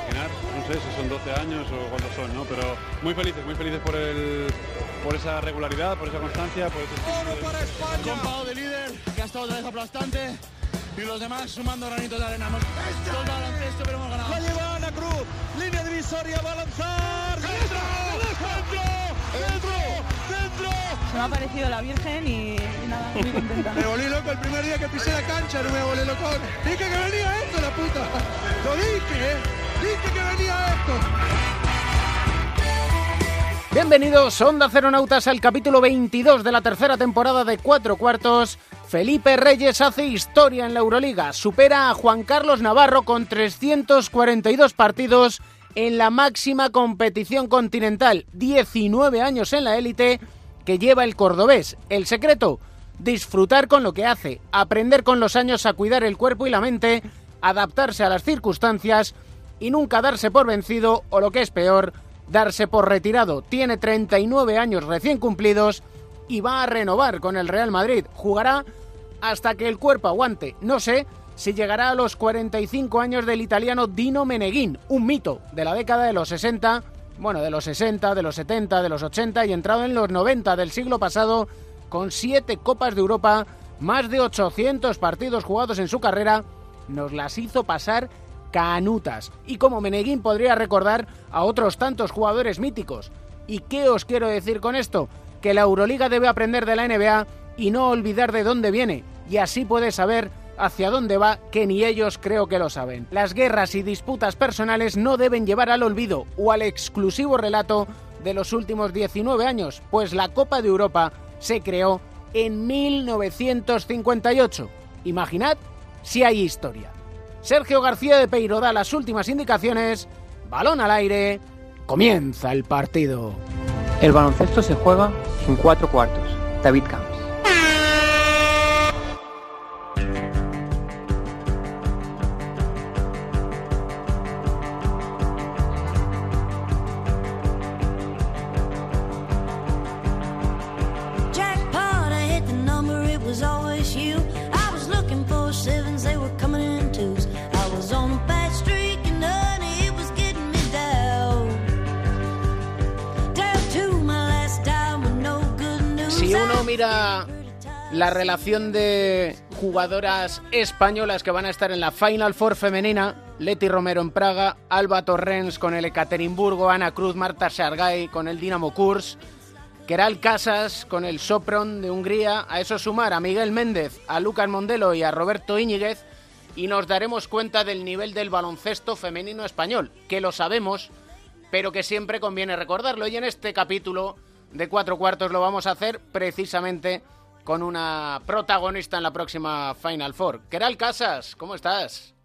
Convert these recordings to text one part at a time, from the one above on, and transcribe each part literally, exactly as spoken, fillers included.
imaginar, no sé si son doce años o cuántos son, ¿no? Pero muy felices, muy felices por el, por esa regularidad, por esa constancia, por ese... ¡Oro para España! Con Pau de líder, que ha estado otra vez aplastante, y los demás sumando granitos de arena. Hemos dos baloncesto, pero hemos ganado. Va a llevar Ana Cruz, línea divisoria, va a lanzar... ¡Dentro! ¡Dentro! ¡Dentro! ¡Dentro! Se me ha parecido la Virgen y, y nada, muy contenta. Me volví loco el primer día que pisé la cancha, no me volé loco. Dije que venía esto, la puta. Lo dije, ¿eh? Dije que venía esto. Bienvenidos, Onda Aeronautas, al capítulo veintidós de la tercera temporada de Cuatro Cuartos. Felipe Reyes hace historia en la Euroliga. Supera a Juan Carlos Navarro con trescientos cuarenta y dos partidos en la máxima competición continental. diecinueve años en la élite que lleva el cordobés. El secreto, disfrutar con lo que hace, aprender con los años a cuidar el cuerpo y la mente, adaptarse a las circunstancias y nunca darse por vencido o, lo que es peor, darse por retirado. Tiene treinta y nueve años recién cumplidos y va a renovar con el Real Madrid. Jugará hasta que el cuerpo aguante. No sé si llegará a los cuarenta y cinco años del italiano Dino Meneghin, un mito de la década de los sesenta, bueno, de los sesenta, de los setenta, de los ochenta y entrado en los noventa del siglo pasado, con siete Copas de Europa, más de ochocientos partidos jugados en su carrera, nos las hizo pasar canutas. Y como Meneghin podría recordar a otros tantos jugadores míticos. ¿Y qué os quiero decir con esto? Que la Euroliga debe aprender de la N B A y no olvidar de dónde viene, y así puede saber hacia dónde va, que ni ellos creo que lo saben. Las guerras y disputas personales no deben llevar al olvido o al exclusivo relato de los últimos diecinueve años, pues la Copa de Europa se creó en mil novecientos cincuenta y ocho. Imaginad si hay historia. Sergio García de Peiro da las últimas indicaciones, balón al aire, comienza el partido. El baloncesto se juega en cuatro cuartos. David Camps. Mira la relación de jugadoras españolas que van a estar en la Final Four femenina: Leti Romero en Praga, Alba Torrens con el Ekaterimburgo, Ana Cruz, Marta Sargay con el Dynamo Kurs, Queralt Casas con el Sopron de Hungría. A eso sumar a Miguel Méndez, a Lucas Mondelo y a Roberto Íñiguez, y nos daremos cuenta del nivel del baloncesto femenino español, que lo sabemos, pero que siempre conviene recordarlo. Y en este capítulo de Cuatro Cuartos lo vamos a hacer precisamente con una protagonista en la próxima Final Four. Queralt Casas, ¿cómo estás?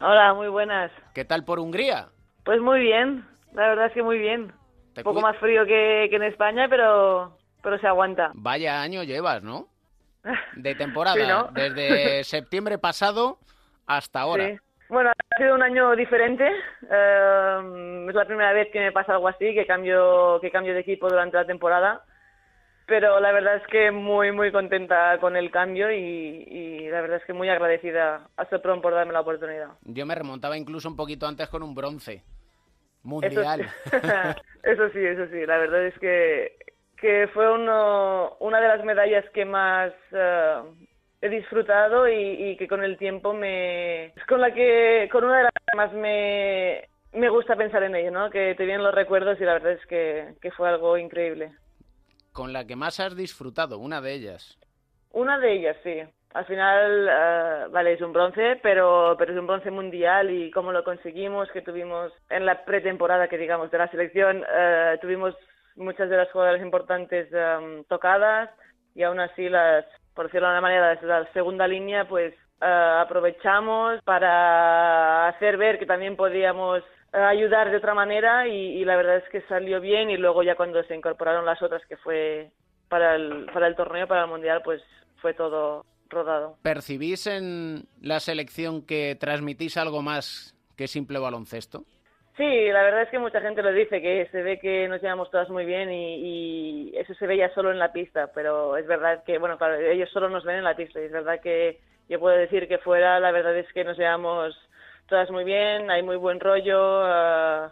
Hola, muy buenas. ¿Qué tal por Hungría? Pues muy bien, la verdad es que muy bien. Un poco más frío que, que en España, pero, pero se aguanta. Vaya año llevas, ¿no? De temporada, sí, ¿no? Desde septiembre pasado hasta ahora. Sí. Bueno, ha sido un año diferente. Eh, es la primera vez que me pasa algo así, que cambio, que cambio de equipo durante la temporada. Pero la verdad es que muy, muy contenta con el cambio y, y la verdad es que muy agradecida a Sopron por darme la oportunidad. Yo me remontaba incluso un poquito antes con un bronce mundial. Eso sí, eso sí, eso sí. La verdad es que, que fue uno, una de las medallas que más... Uh, he disfrutado y, y que con el tiempo me... Es con la que... Con una de las que más me, me gusta pensar en ello, ¿no? Que te vienen los recuerdos y la verdad es que, que fue algo increíble. Con la que más has disfrutado, una de ellas. Una de ellas, sí. Al final, uh, vale, es un bronce, pero, pero es un bronce mundial y cómo lo conseguimos, que tuvimos en la pretemporada, que digamos, de la selección, uh, tuvimos muchas de las jugadoras importantes um, tocadas y aún así las... por decirlo de una manera, desde la segunda línea, pues uh, aprovechamos para hacer ver que también podíamos uh, ayudar de otra manera y, y la verdad es que salió bien. Y luego ya cuando se incorporaron las otras, que fue para el, para el torneo, para el Mundial, pues fue todo rodado. ¿Percibís en la selección que transmitís algo más que simple baloncesto? Sí, la verdad es que mucha gente lo dice, que se ve que nos llevamos todas muy bien y, y eso se ve ya solo en la pista, pero es verdad que, bueno, claro, ellos solo nos ven en la pista y es verdad que yo puedo decir que fuera, la verdad es que nos llevamos todas muy bien, hay muy buen rollo. Uh,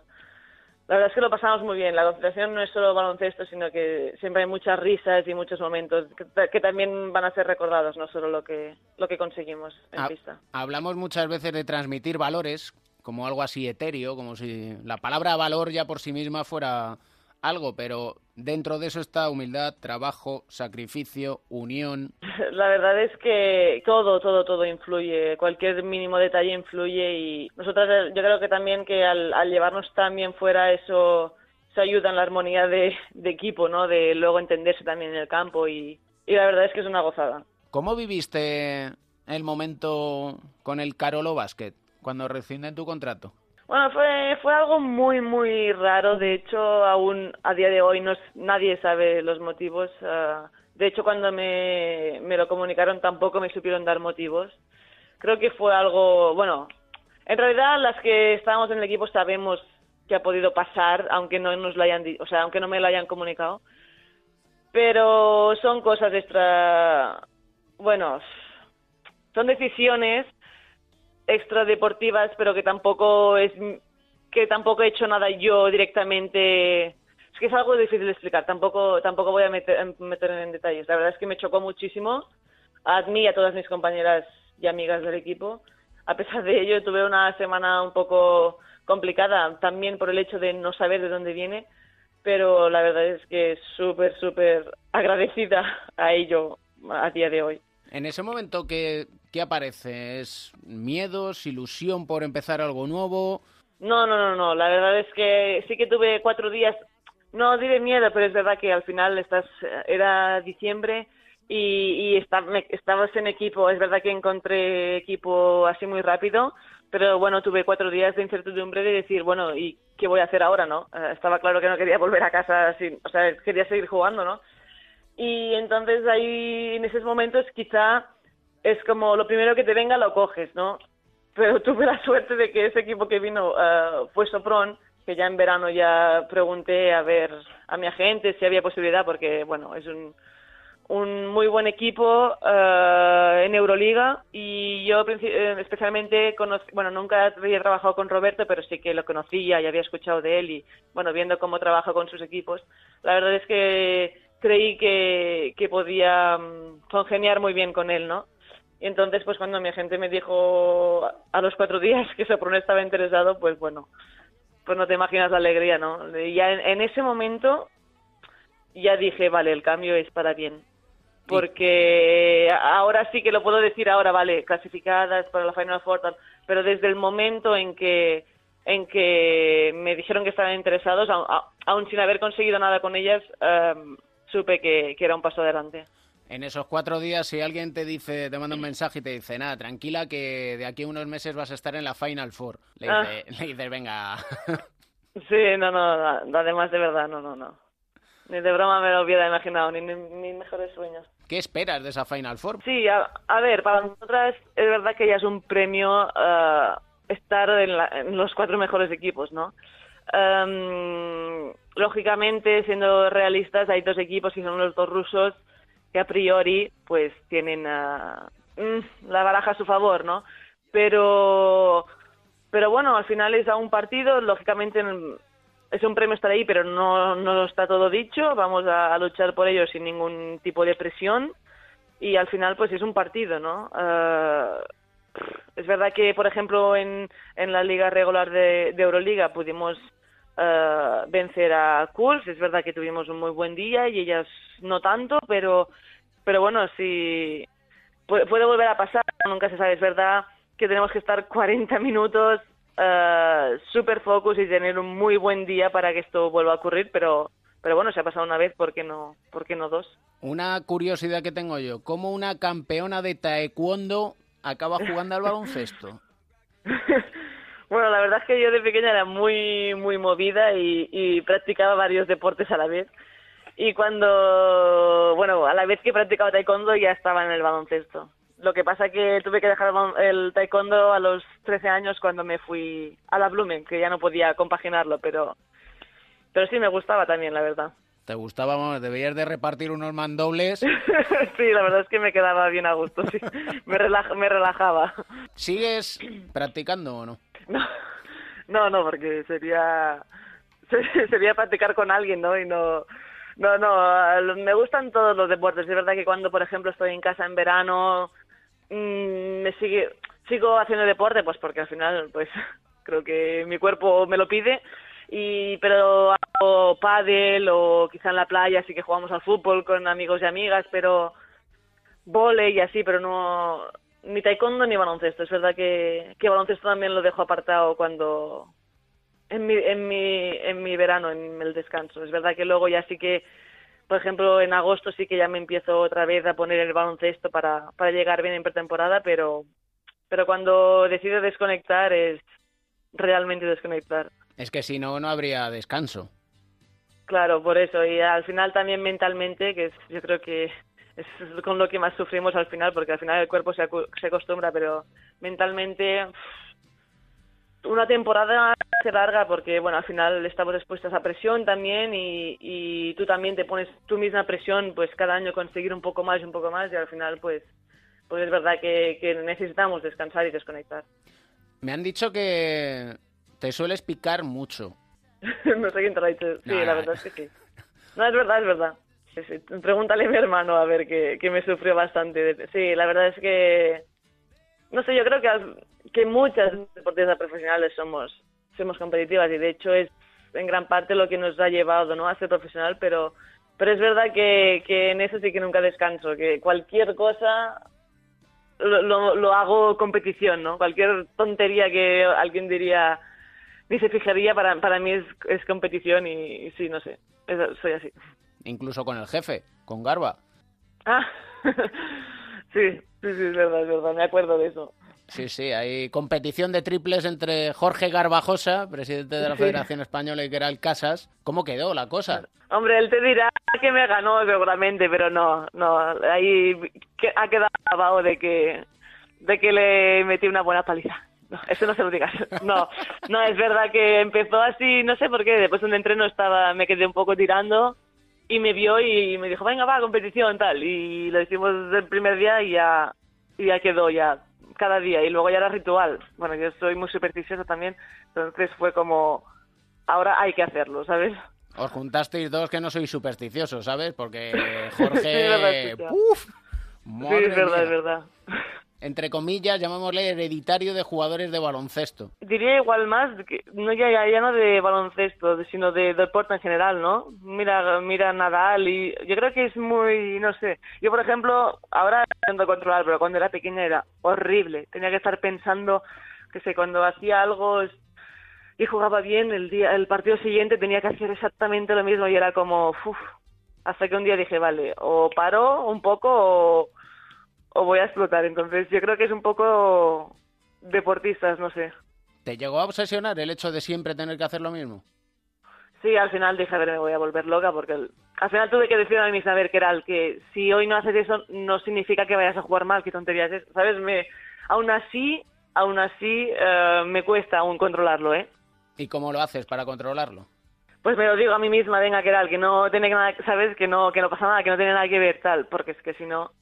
la verdad es que lo pasamos muy bien. La concentración no es solo baloncesto, sino que siempre hay muchas risas y muchos momentos que, que también van a ser recordados, no solo lo que, lo que conseguimos en ha, pista. Hablamos muchas veces de transmitir valores como algo así etéreo, como si la palabra valor ya por sí misma fuera algo, pero dentro de eso está humildad, trabajo, sacrificio, unión. La verdad es que todo, todo, todo influye, cualquier mínimo detalle influye, y nosotras yo creo que también que al, al llevarnos también fuera eso se ayuda en la armonía de, de equipo, ¿no? De luego entenderse también en el campo, y, y la verdad es que es una gozada. ¿Cómo viviste el momento con el Carolo Basket cuando rescinden tu contrato? Bueno, fue fue algo muy, muy raro. De hecho, aún a día de hoy no, nadie sabe los motivos. Uh, de hecho, cuando me, me lo comunicaron tampoco me supieron dar motivos. Creo que fue algo... Bueno, en realidad las que estábamos en el equipo sabemos que ha podido pasar, aunque no nos lo hayan, o sea, aunque no me lo hayan comunicado. Pero son cosas extra... Bueno, son decisiones extradeportivas, pero que tampoco es que tampoco he hecho nada yo directamente. Es que es algo difícil de explicar, tampoco tampoco voy a meter, meter en detalles. La verdad es que me chocó muchísimo a mí y a todas mis compañeras y amigas del equipo. A pesar de ello, tuve una semana un poco complicada, también por el hecho de no saber de dónde viene, pero la verdad es que súper, súper agradecida a ello a día de hoy. En ese momento que... ¿Qué aparece? ¿Es miedos, ilusión por empezar algo nuevo? No, no, no, no. La verdad es que sí que tuve cuatro días, no diré miedo, pero es verdad que al final estás, era diciembre y, y está, me, estabas en equipo. Es verdad que encontré equipo así muy rápido, pero bueno, tuve cuatro días de incertidumbre de decir, bueno, ¿y qué voy a hacer ahora, no? Uh, estaba claro que no quería volver a casa, sin, o sea, quería seguir jugando, ¿no? Y entonces ahí, en esos momentos, quizá... Es como lo primero que te venga lo coges, ¿no? Pero tuve la suerte de que ese equipo que vino uh, fue Sopron, que ya en verano ya pregunté a ver a mi agente si había posibilidad, porque, bueno, es un, un muy buen equipo uh, en Euroliga, y yo especialmente, conocí, bueno, nunca había trabajado con Roberto, pero sí que lo conocía y había escuchado de él, y, bueno, viendo cómo trabaja con sus equipos, la verdad es que creí que, que podía congeniar muy bien con él, ¿no? Y entonces, pues cuando mi agente me dijo a los cuatro días que Sopron estaba interesado, pues bueno, pues no te imaginas la alegría, ¿no? Y ya en, en ese momento ya dije, vale, el cambio es para bien. Porque sí. Ahora sí que lo puedo decir, ahora vale, clasificadas para la Final Four, tal, pero desde el momento en que en que me dijeron que estaban interesados, aún sin haber conseguido nada con ellas, um, supe que, que era un paso adelante. En esos cuatro días, si alguien te dice, te manda un mensaje y te dice, nada, tranquila, que de aquí a unos meses vas a estar en la Final Four. Le dices, ah. dice, venga. Sí, no, no, no, además de verdad, no, no, no. Ni de broma me lo hubiera imaginado, ni mis mejores sueños. ¿Qué esperas de esa Final Four? Sí, a, a ver, para nosotras es verdad que ya es un premio uh, estar en, la, en los cuatro mejores equipos, ¿no? Um, lógicamente, siendo realistas, hay dos equipos y son los dos rusos, que a priori pues tienen uh, la baraja a su favor, ¿no? Pero pero bueno, al final es a un partido, lógicamente es un premio estar ahí, pero no, no está todo dicho, vamos a, a luchar por ello sin ningún tipo de presión, y al final pues es un partido, ¿no? Uh, es verdad que, por ejemplo, en, en la liga regular de, de Euroliga pudimos... Uh, vencer a Kurs, es verdad que tuvimos un muy buen día y ellas no tanto, pero pero bueno, si puede, puede volver a pasar, nunca se sabe. Es verdad que tenemos que estar cuarenta minutos uh, super focus y tener un muy buen día para que esto vuelva a ocurrir, pero pero bueno, se ha pasado una vez, ¿por qué no, por qué no dos? Una curiosidad que tengo yo, ¿cómo una campeona de taekwondo acaba jugando al baloncesto? Bueno, la verdad es que yo de pequeña era muy muy movida y, y practicaba varios deportes a la vez. Y cuando, bueno, a la vez que practicaba taekwondo ya estaba en el baloncesto. Lo que pasa que tuve que dejar el taekwondo a los trece años cuando me fui a la Blumen, que ya no podía compaginarlo, pero pero sí me gustaba también, la verdad. Te gustaba, bueno, debías de repartir unos mandobles. Sí, la verdad es que me quedaba bien a gusto, sí. me, relaja, me relajaba. ¿Sigues practicando o no? No, no, no, porque sería sería practicar con alguien, ¿no? Y no, no, no, me gustan todos los deportes. Es verdad que cuando, por ejemplo, estoy en casa en verano, mmm, me sigue, sigo haciendo deporte, pues porque al final, pues creo que mi cuerpo me lo pide. Y pero hago pádel o quizá en la playa, así que jugamos al fútbol con amigos y amigas, pero vóley y así, pero no, ni taekwondo ni baloncesto. Es verdad que, que baloncesto también lo dejo apartado cuando en mi, en mi, en mi verano, en el descanso. Es verdad que luego ya sí que, por ejemplo, en agosto sí que ya me empiezo otra vez a poner el baloncesto para, para llegar bien en pretemporada, pero, pero cuando decido desconectar es realmente desconectar. Es que si no, no habría descanso. Claro, por eso. Y al final también mentalmente, que es, yo creo que es con lo que más sufrimos al final, porque al final el cuerpo se, acu se acostumbra, pero mentalmente una temporada se larga porque, bueno, al final estamos expuestas a presión también y, y tú también te pones tu misma presión, pues cada año conseguir un poco más y un poco más y al final, pues, pues es verdad que, que necesitamos descansar y desconectar. Me han dicho que... te sueles picar mucho. No sé quién te lo ha dicho. Sí, nah. La verdad es que sí. No, es verdad, es verdad. Sí, sí. Pregúntale a mi hermano, a ver, que, que me sufrió bastante. Sí, la verdad es que... No sé, yo creo que, que muchas deportistas profesionales somos, somos competitivas y de hecho es en gran parte lo que nos ha llevado, ¿no?, a ser profesional, pero, pero es verdad que, que en eso sí que nunca descanso, que cualquier cosa... Lo, lo, lo hago competición, ¿no? Cualquier tontería que alguien diría... ni se fijaría, para, para mí es, es competición y, y sí, no sé, es, soy así. Incluso con el jefe, con Garba. Ah, sí, sí, sí, es verdad, es verdad, me acuerdo de eso. Sí, sí, hay competición de triples entre Jorge Garbajosa, presidente de la sí. Federación Española, y Queralt Casas. ¿Cómo quedó la cosa? Hombre, él te dirá que me ganó seguramente, pero no, no, ahí ha quedado abajo de que, de que le metí una buena paliza. No, eso no se lo digas. No, no, es verdad que empezó así, no sé por qué, después de un entreno estaba, me quedé un poco tirando y me vio y me dijo, venga, va, competición, tal. Y lo hicimos el primer día y ya, y ya quedó, ya, cada día. Y luego ya era ritual. Bueno, yo soy muy supersticiosa también, entonces fue como, ahora hay que hacerlo, ¿sabes? Os juntasteis dos que no sois supersticiosos, ¿sabes? Porque Jorge... ¡Uf! Sí, es verdad, es verdad. Entre comillas, llamémosle hereditario de jugadores de baloncesto. Diría igual más, que, no ya, ya, ya no de baloncesto, sino de, de deporte en general, ¿no? Mira, mira Nadal y yo creo que es muy, no sé. Yo, por ejemplo, ahora intento controlar, pero cuando era pequeña era horrible. Tenía que estar pensando, que sé, cuando hacía algo y jugaba bien, el día, el partido siguiente tenía que hacer exactamente lo mismo y era como, uff, hasta que un día dije, vale, o paro un poco o... o voy a explotar. Entonces yo creo que es un poco deportistas, no sé. ¿Te llegó a obsesionar el hecho de siempre tener que hacer lo mismo? Sí, al final dije, a ver, me voy a volver loca, porque el... al final tuve que decir a mí misma, a ver, Queralt, que si hoy no haces eso no significa que vayas a jugar mal, qué tonterías es, ¿sabes? Me... Aún así, aún así uh, me cuesta aún controlarlo, ¿eh? ¿Y cómo lo haces para controlarlo? Pues me lo digo a mí misma, venga, Queralt, que no tiene nada, ¿sabes? Que no, que no pasa nada, que no tiene nada que ver, tal, porque es que si no...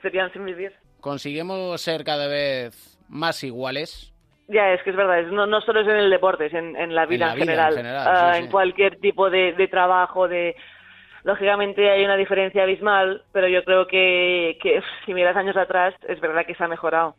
serían sin vivir. ¿Conseguimos ser cada vez más iguales? Ya, es que es verdad, no, no solo es en el deporte, es en, en la vida en, la en vida, general, en, general, uh, sí, en sí. Cualquier tipo de, de trabajo, de lógicamente hay una diferencia abismal, pero yo creo que, que si miras años atrás es verdad que se ha mejorado,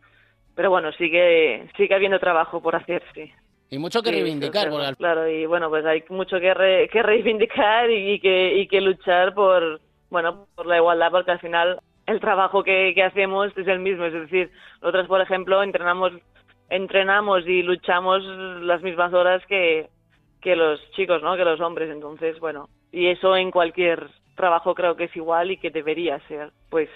pero bueno, sigue sigue habiendo trabajo por hacer, sí. Y mucho que sí, reivindicar. Eso, por... Claro, y bueno, pues hay mucho que, re, que reivindicar y que, y que luchar por, bueno, por la igualdad, porque al final... el trabajo que, que hacemos es el mismo, es decir, nosotros, por ejemplo, entrenamos entrenamos y luchamos las mismas horas que, que los chicos, ¿no?, que los hombres, entonces, bueno, y eso en cualquier trabajo creo que es igual y que debería ser, pues,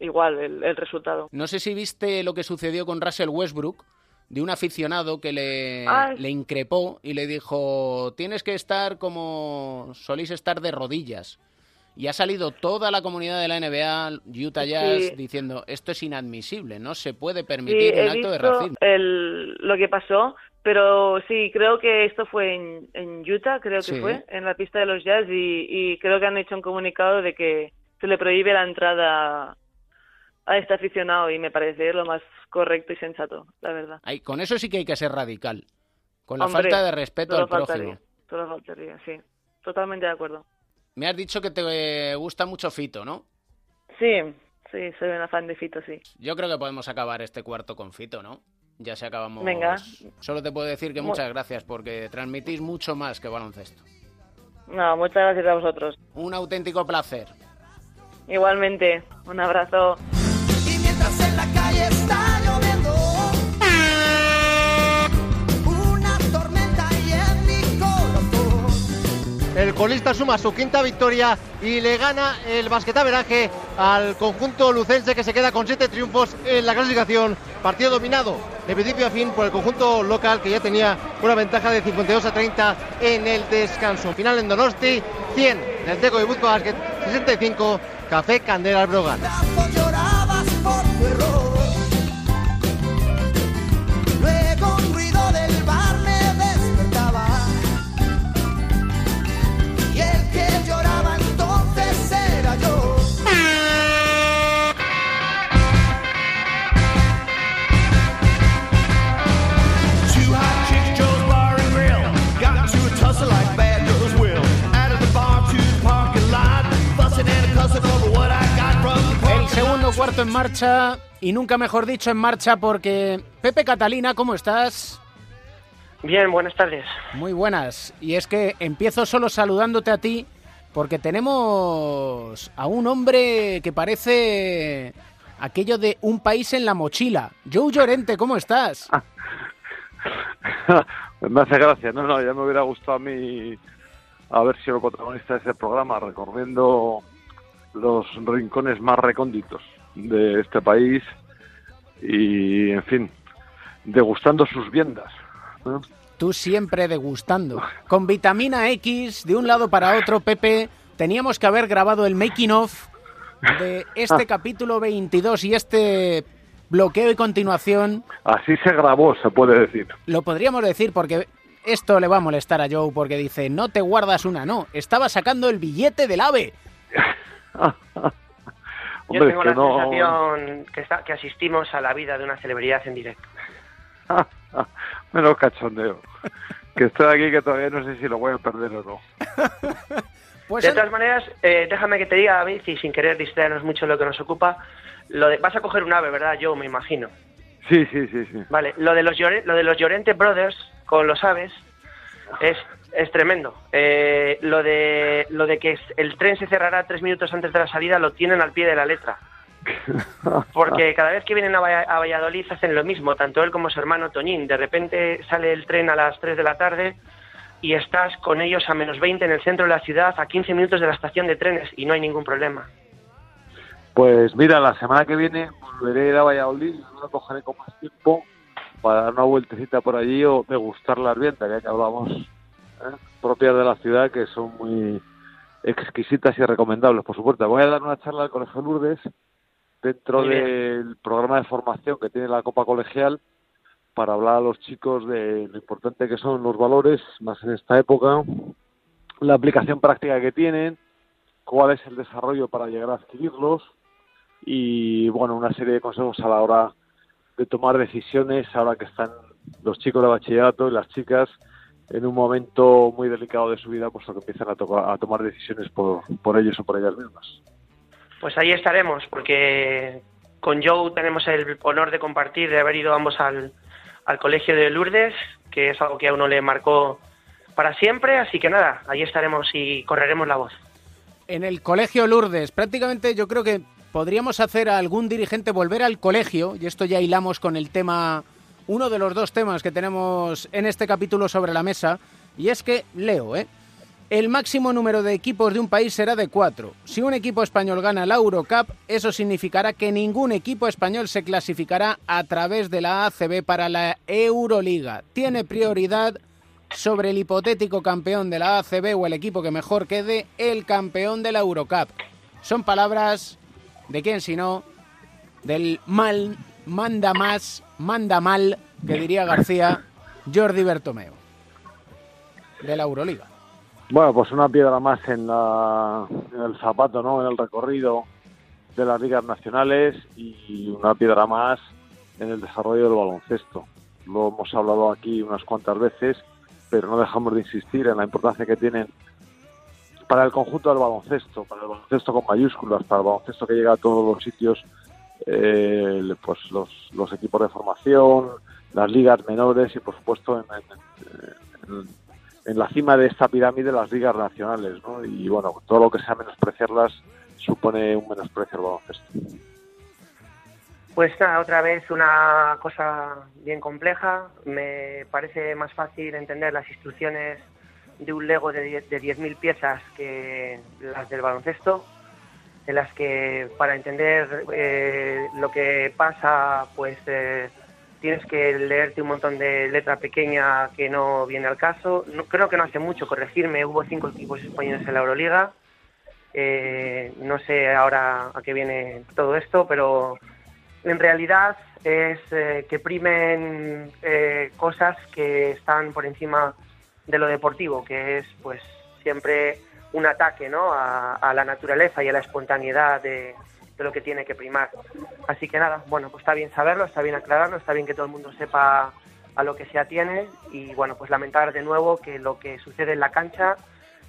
igual el, el resultado. No sé si viste lo que sucedió con Russell Westbrook, de un aficionado que le, le increpó y le dijo, tienes que estar como solís estar de rodillas. Y ha salido toda la comunidad de la N B A, Utah Jazz, sí, diciendo esto es inadmisible, no se puede permitir sí, un acto de racismo. El, lo que pasó, Pero sí, creo que esto fue en, en Utah, creo que sí. fue, en la pista de los Jazz, y, y creo que han hecho un comunicado de que se le prohíbe la entrada a este aficionado, y me parece lo más correcto y sensato, la verdad. Ay, con eso sí que hay que ser radical, con la Hombre, falta de respeto al prójimo. Solo faltaría, sí, totalmente de acuerdo. Me has dicho que te gusta mucho Fito, ¿no? Sí, sí, soy una fan de Fito, sí. Yo creo que podemos acabar este cuarto con Fito, ¿no? Ya se acabamos. Venga. Solo te puedo decir que muchas gracias, porque transmitís mucho más que baloncesto. No, muchas gracias a vosotros. Un auténtico placer. Igualmente, un abrazo. Y mientras en la calle está lloviendo una tormenta y en mi corazón. El colista suma su quinta victoria y le gana el basquetaveraje al conjunto lucense, que se queda con siete triunfos en la clasificación. Partido dominado de principio a fin por el conjunto local, que ya tenía una ventaja de cincuenta y dos a treinta en el descanso. Final en Donosti, cien en el Teco de Buzco Basket, sesenta y cinco Café Candela Breogán. Cuarto en marcha, y nunca mejor dicho en marcha, porque Pepe Catalina, ¿cómo estás? Bien, buenas tardes. Muy buenas. Y es que empiezo solo saludándote a ti, porque tenemos a un hombre que parece aquello de un país en la mochila. Joe Llorente, ¿cómo estás? Me hace gracia. No, no, ya me hubiera gustado a mí haber sido protagonista de ese programa, recorriendo los rincones más recónditos de este país y, en fin, degustando sus viandas, ¿no? Tú siempre degustando. Con vitamina X, de un lado para otro, Pepe, teníamos que haber grabado el making of de este capítulo veintidós y este bloqueo y continuación. Así se grabó, se puede decir. Lo podríamos decir, porque esto le va a molestar a Joe, porque dice, no te guardas una, no, estaba sacando el billete del AVE. Yo Hombre, tengo la no... sensación que, está, que asistimos a la vida de una celebridad en directo. Menos cachondeo. Que estoy aquí, que todavía no sé si lo voy a perder o no. Pues de en... todas maneras, eh, déjame que te diga, David, y sin querer distraernos mucho de lo que nos ocupa, lo de... vas a coger un AVE, ¿verdad? Yo me imagino. Sí, sí, sí, sí. Vale, lo de los, Llore... lo de los Llorente Brothers con los aves es... Es tremendo. Eh, lo de lo de que el tren se cerrará tres minutos antes de la salida lo tienen al pie de la letra. Porque cada vez que vienen a, Vall- a Valladolid hacen lo mismo, tanto él como su hermano Toñín. De repente sale el tren a las tres de la tarde y estás con ellos a menos veinte en el centro de la ciudad, a quince minutos de la estación de trenes, y no hay ningún problema. Pues mira, la semana que viene volveré a ir a Valladolid, lo cogeré con más tiempo para dar una vueltecita por allí o degustar la arvienta, ya que hablamos... ¿Eh? propias de la ciudad, que son muy exquisitas y recomendables, por supuesto. Voy a dar una charla al Colegio Lourdes dentro del programa de formación que tiene la Copa Colegial, para hablar a los chicos de lo importante que son los valores, más en esta época, la aplicación práctica que tienen, cuál es el desarrollo para llegar a adquirirlos, y bueno, una serie de consejos a la hora de tomar decisiones ahora que están los chicos de bachillerato y las chicas en un momento muy delicado de su vida, puesto que empiezan a, to- a tomar decisiones por, por ellos o por ellas mismas. Pues ahí estaremos, porque con Joe tenemos el honor de compartir, de haber ido ambos al, al Colegio de Lourdes, que es algo que a uno le marcó para siempre, así que nada, ahí estaremos y correremos la voz. En el Colegio Lourdes, prácticamente yo creo que podríamos hacer a algún dirigente volver al colegio, y esto ya hilamos con el tema... Uno de los dos temas que tenemos en este capítulo sobre la mesa, y es que, leo, ¿eh? el máximo número de equipos de un país será de cuatro. Si un equipo español gana la Eurocup, eso significará que ningún equipo español se clasificará a través de la A C B para la Euroliga. Tiene prioridad sobre el hipotético campeón de la A C B o el equipo que mejor quede, el campeón de la Eurocup. Son palabras de quién sino del mal... Manda más, manda mal, que diría García, Jordi Bertomeu, de la Euroliga. Bueno, pues una piedra más en, la, en el zapato, ¿no? En el recorrido de las ligas nacionales y una piedra más en el desarrollo del baloncesto. Lo hemos hablado aquí unas cuantas veces, pero no dejamos de insistir en la importancia que tienen para el conjunto del baloncesto, para el baloncesto con mayúsculas, para el baloncesto que llega a todos los sitios, eh, pues los, los equipos de formación, las ligas menores y, por supuesto, en, en, en, en la cima de esta pirámide las ligas nacionales, ¿no? Y, bueno, todo lo que sea menospreciarlas supone un menosprecio al baloncesto. Pues nada, otra vez una cosa bien compleja. Me parece más fácil entender las instrucciones de un Lego de diez mil piezas que las del baloncesto, en las que para entender eh, lo que pasa, pues eh, tienes que leerte un montón de letra pequeña que no viene al caso. No, creo que no hace mucho, corregirme, hubo cinco equipos españoles en la Euroliga. Eh, no sé ahora a qué viene todo esto, pero... En realidad es eh, que primen eh, cosas que están por encima de lo deportivo, que es pues siempre un ataque, ¿no?, a, a la naturaleza y a la espontaneidad de, de lo que tiene que primar. Así que nada, bueno, pues está bien saberlo, está bien aclararlo, está bien que todo el mundo sepa a lo que se atiene y, bueno, pues lamentar de nuevo que lo que sucede en la cancha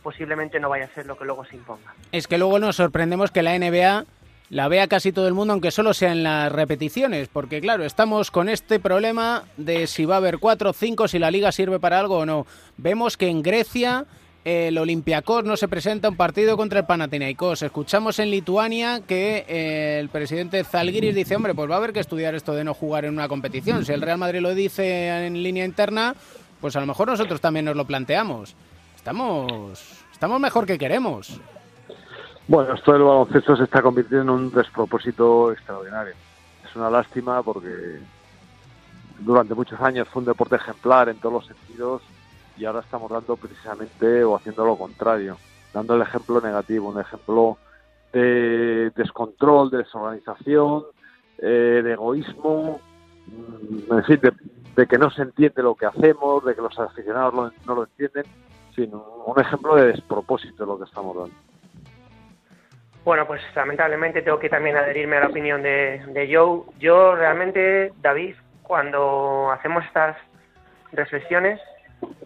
posiblemente no vaya a ser lo que luego se imponga. Es que luego nos sorprendemos que la N B A... la vea casi todo el mundo, aunque solo sean las repeticiones, porque claro, estamos con este problema de si va a haber cuatro o cinco, si la liga sirve para algo o no. Vemos que en Grecia el Olympiacos no se presenta a un partido contra el Panathinaikos. Escuchamos en Lituania que eh, el presidente Zalgiris dice, hombre, pues va a haber que estudiar esto de no jugar en una competición. Si el Real Madrid lo dice en línea interna, pues a lo mejor nosotros también nos lo planteamos. Estamos, estamos mejor que queremos. Bueno, esto del baloncesto se está convirtiendo en un despropósito extraordinario. Es una lástima porque durante muchos años fue un deporte ejemplar en todos los sentidos y ahora estamos dando precisamente o haciendo lo contrario, dando el ejemplo negativo, un ejemplo de descontrol, de desorganización, eh, de egoísmo, en fin, de, de que no se entiende lo que hacemos, de que los aficionados lo, no lo entienden, sino un ejemplo de despropósito lo que estamos dando. Bueno, pues lamentablemente tengo que también adherirme a la opinión de, de Joe. Yo realmente, David, cuando hacemos estas reflexiones,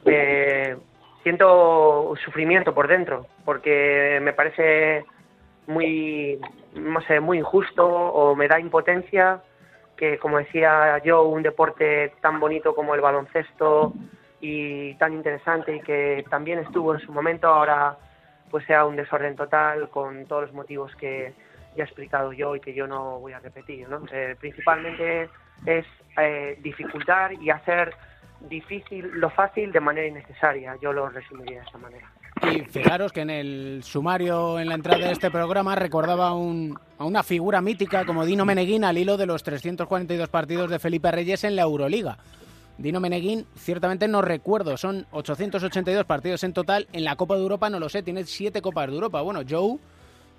eh, siento sufrimiento por dentro, porque me parece muy, no sé, muy injusto o me da impotencia que, como decía Joe, un deporte tan bonito como el baloncesto y tan interesante y que también estuvo en su momento, ahora pues sea un desorden total con todos los motivos que ya he explicado yo y que yo no voy a repetir, ¿no? Eh, principalmente es eh, dificultar y hacer difícil lo fácil de manera innecesaria. Yo lo resumiría de esta manera. Y fijaros que en el sumario, en la entrada de este programa, recordaba un, a una figura mítica como Dino Meneghin al hilo de los trescientos cuarenta y dos partidos de Felipe Reyes en la Euroliga. Dino Meneghin, ciertamente no recuerdo, son ochocientos ochenta y dos partidos en total. En la Copa de Europa no lo sé, tiene siete Copas de Europa. Bueno, Joe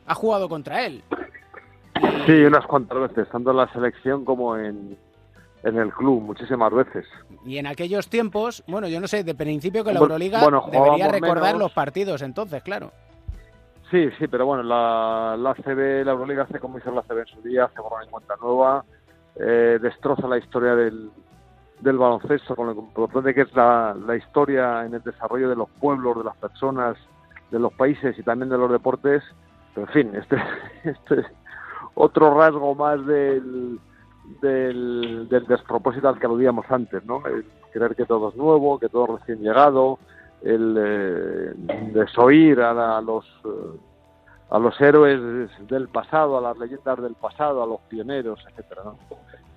ha jugado contra él. Sí, unas cuantas veces, tanto en la selección como en, en el club, muchísimas veces. Y en aquellos tiempos, bueno, yo no sé, de principio que la Euroliga bueno, debería recordar menos los partidos entonces, claro. Sí, sí, pero bueno, la, la A C B, la Euroliga hace como hizo la A C B en su día, hace borrón en cuenta nueva, eh, destroza la historia del... del baloncesto, con lo que que es la, la historia en el desarrollo de los pueblos, de las personas, de los países y también de los deportes. Pero, en fin, este, este es otro rasgo más del, del, del despropósito al que aludíamos antes, ¿no? El creer que todo es nuevo, que todo es recién llegado, el eh, desoír a, la, a los eh, a los héroes del pasado, a las leyendas del pasado, a los pioneros, etcétera, ¿no?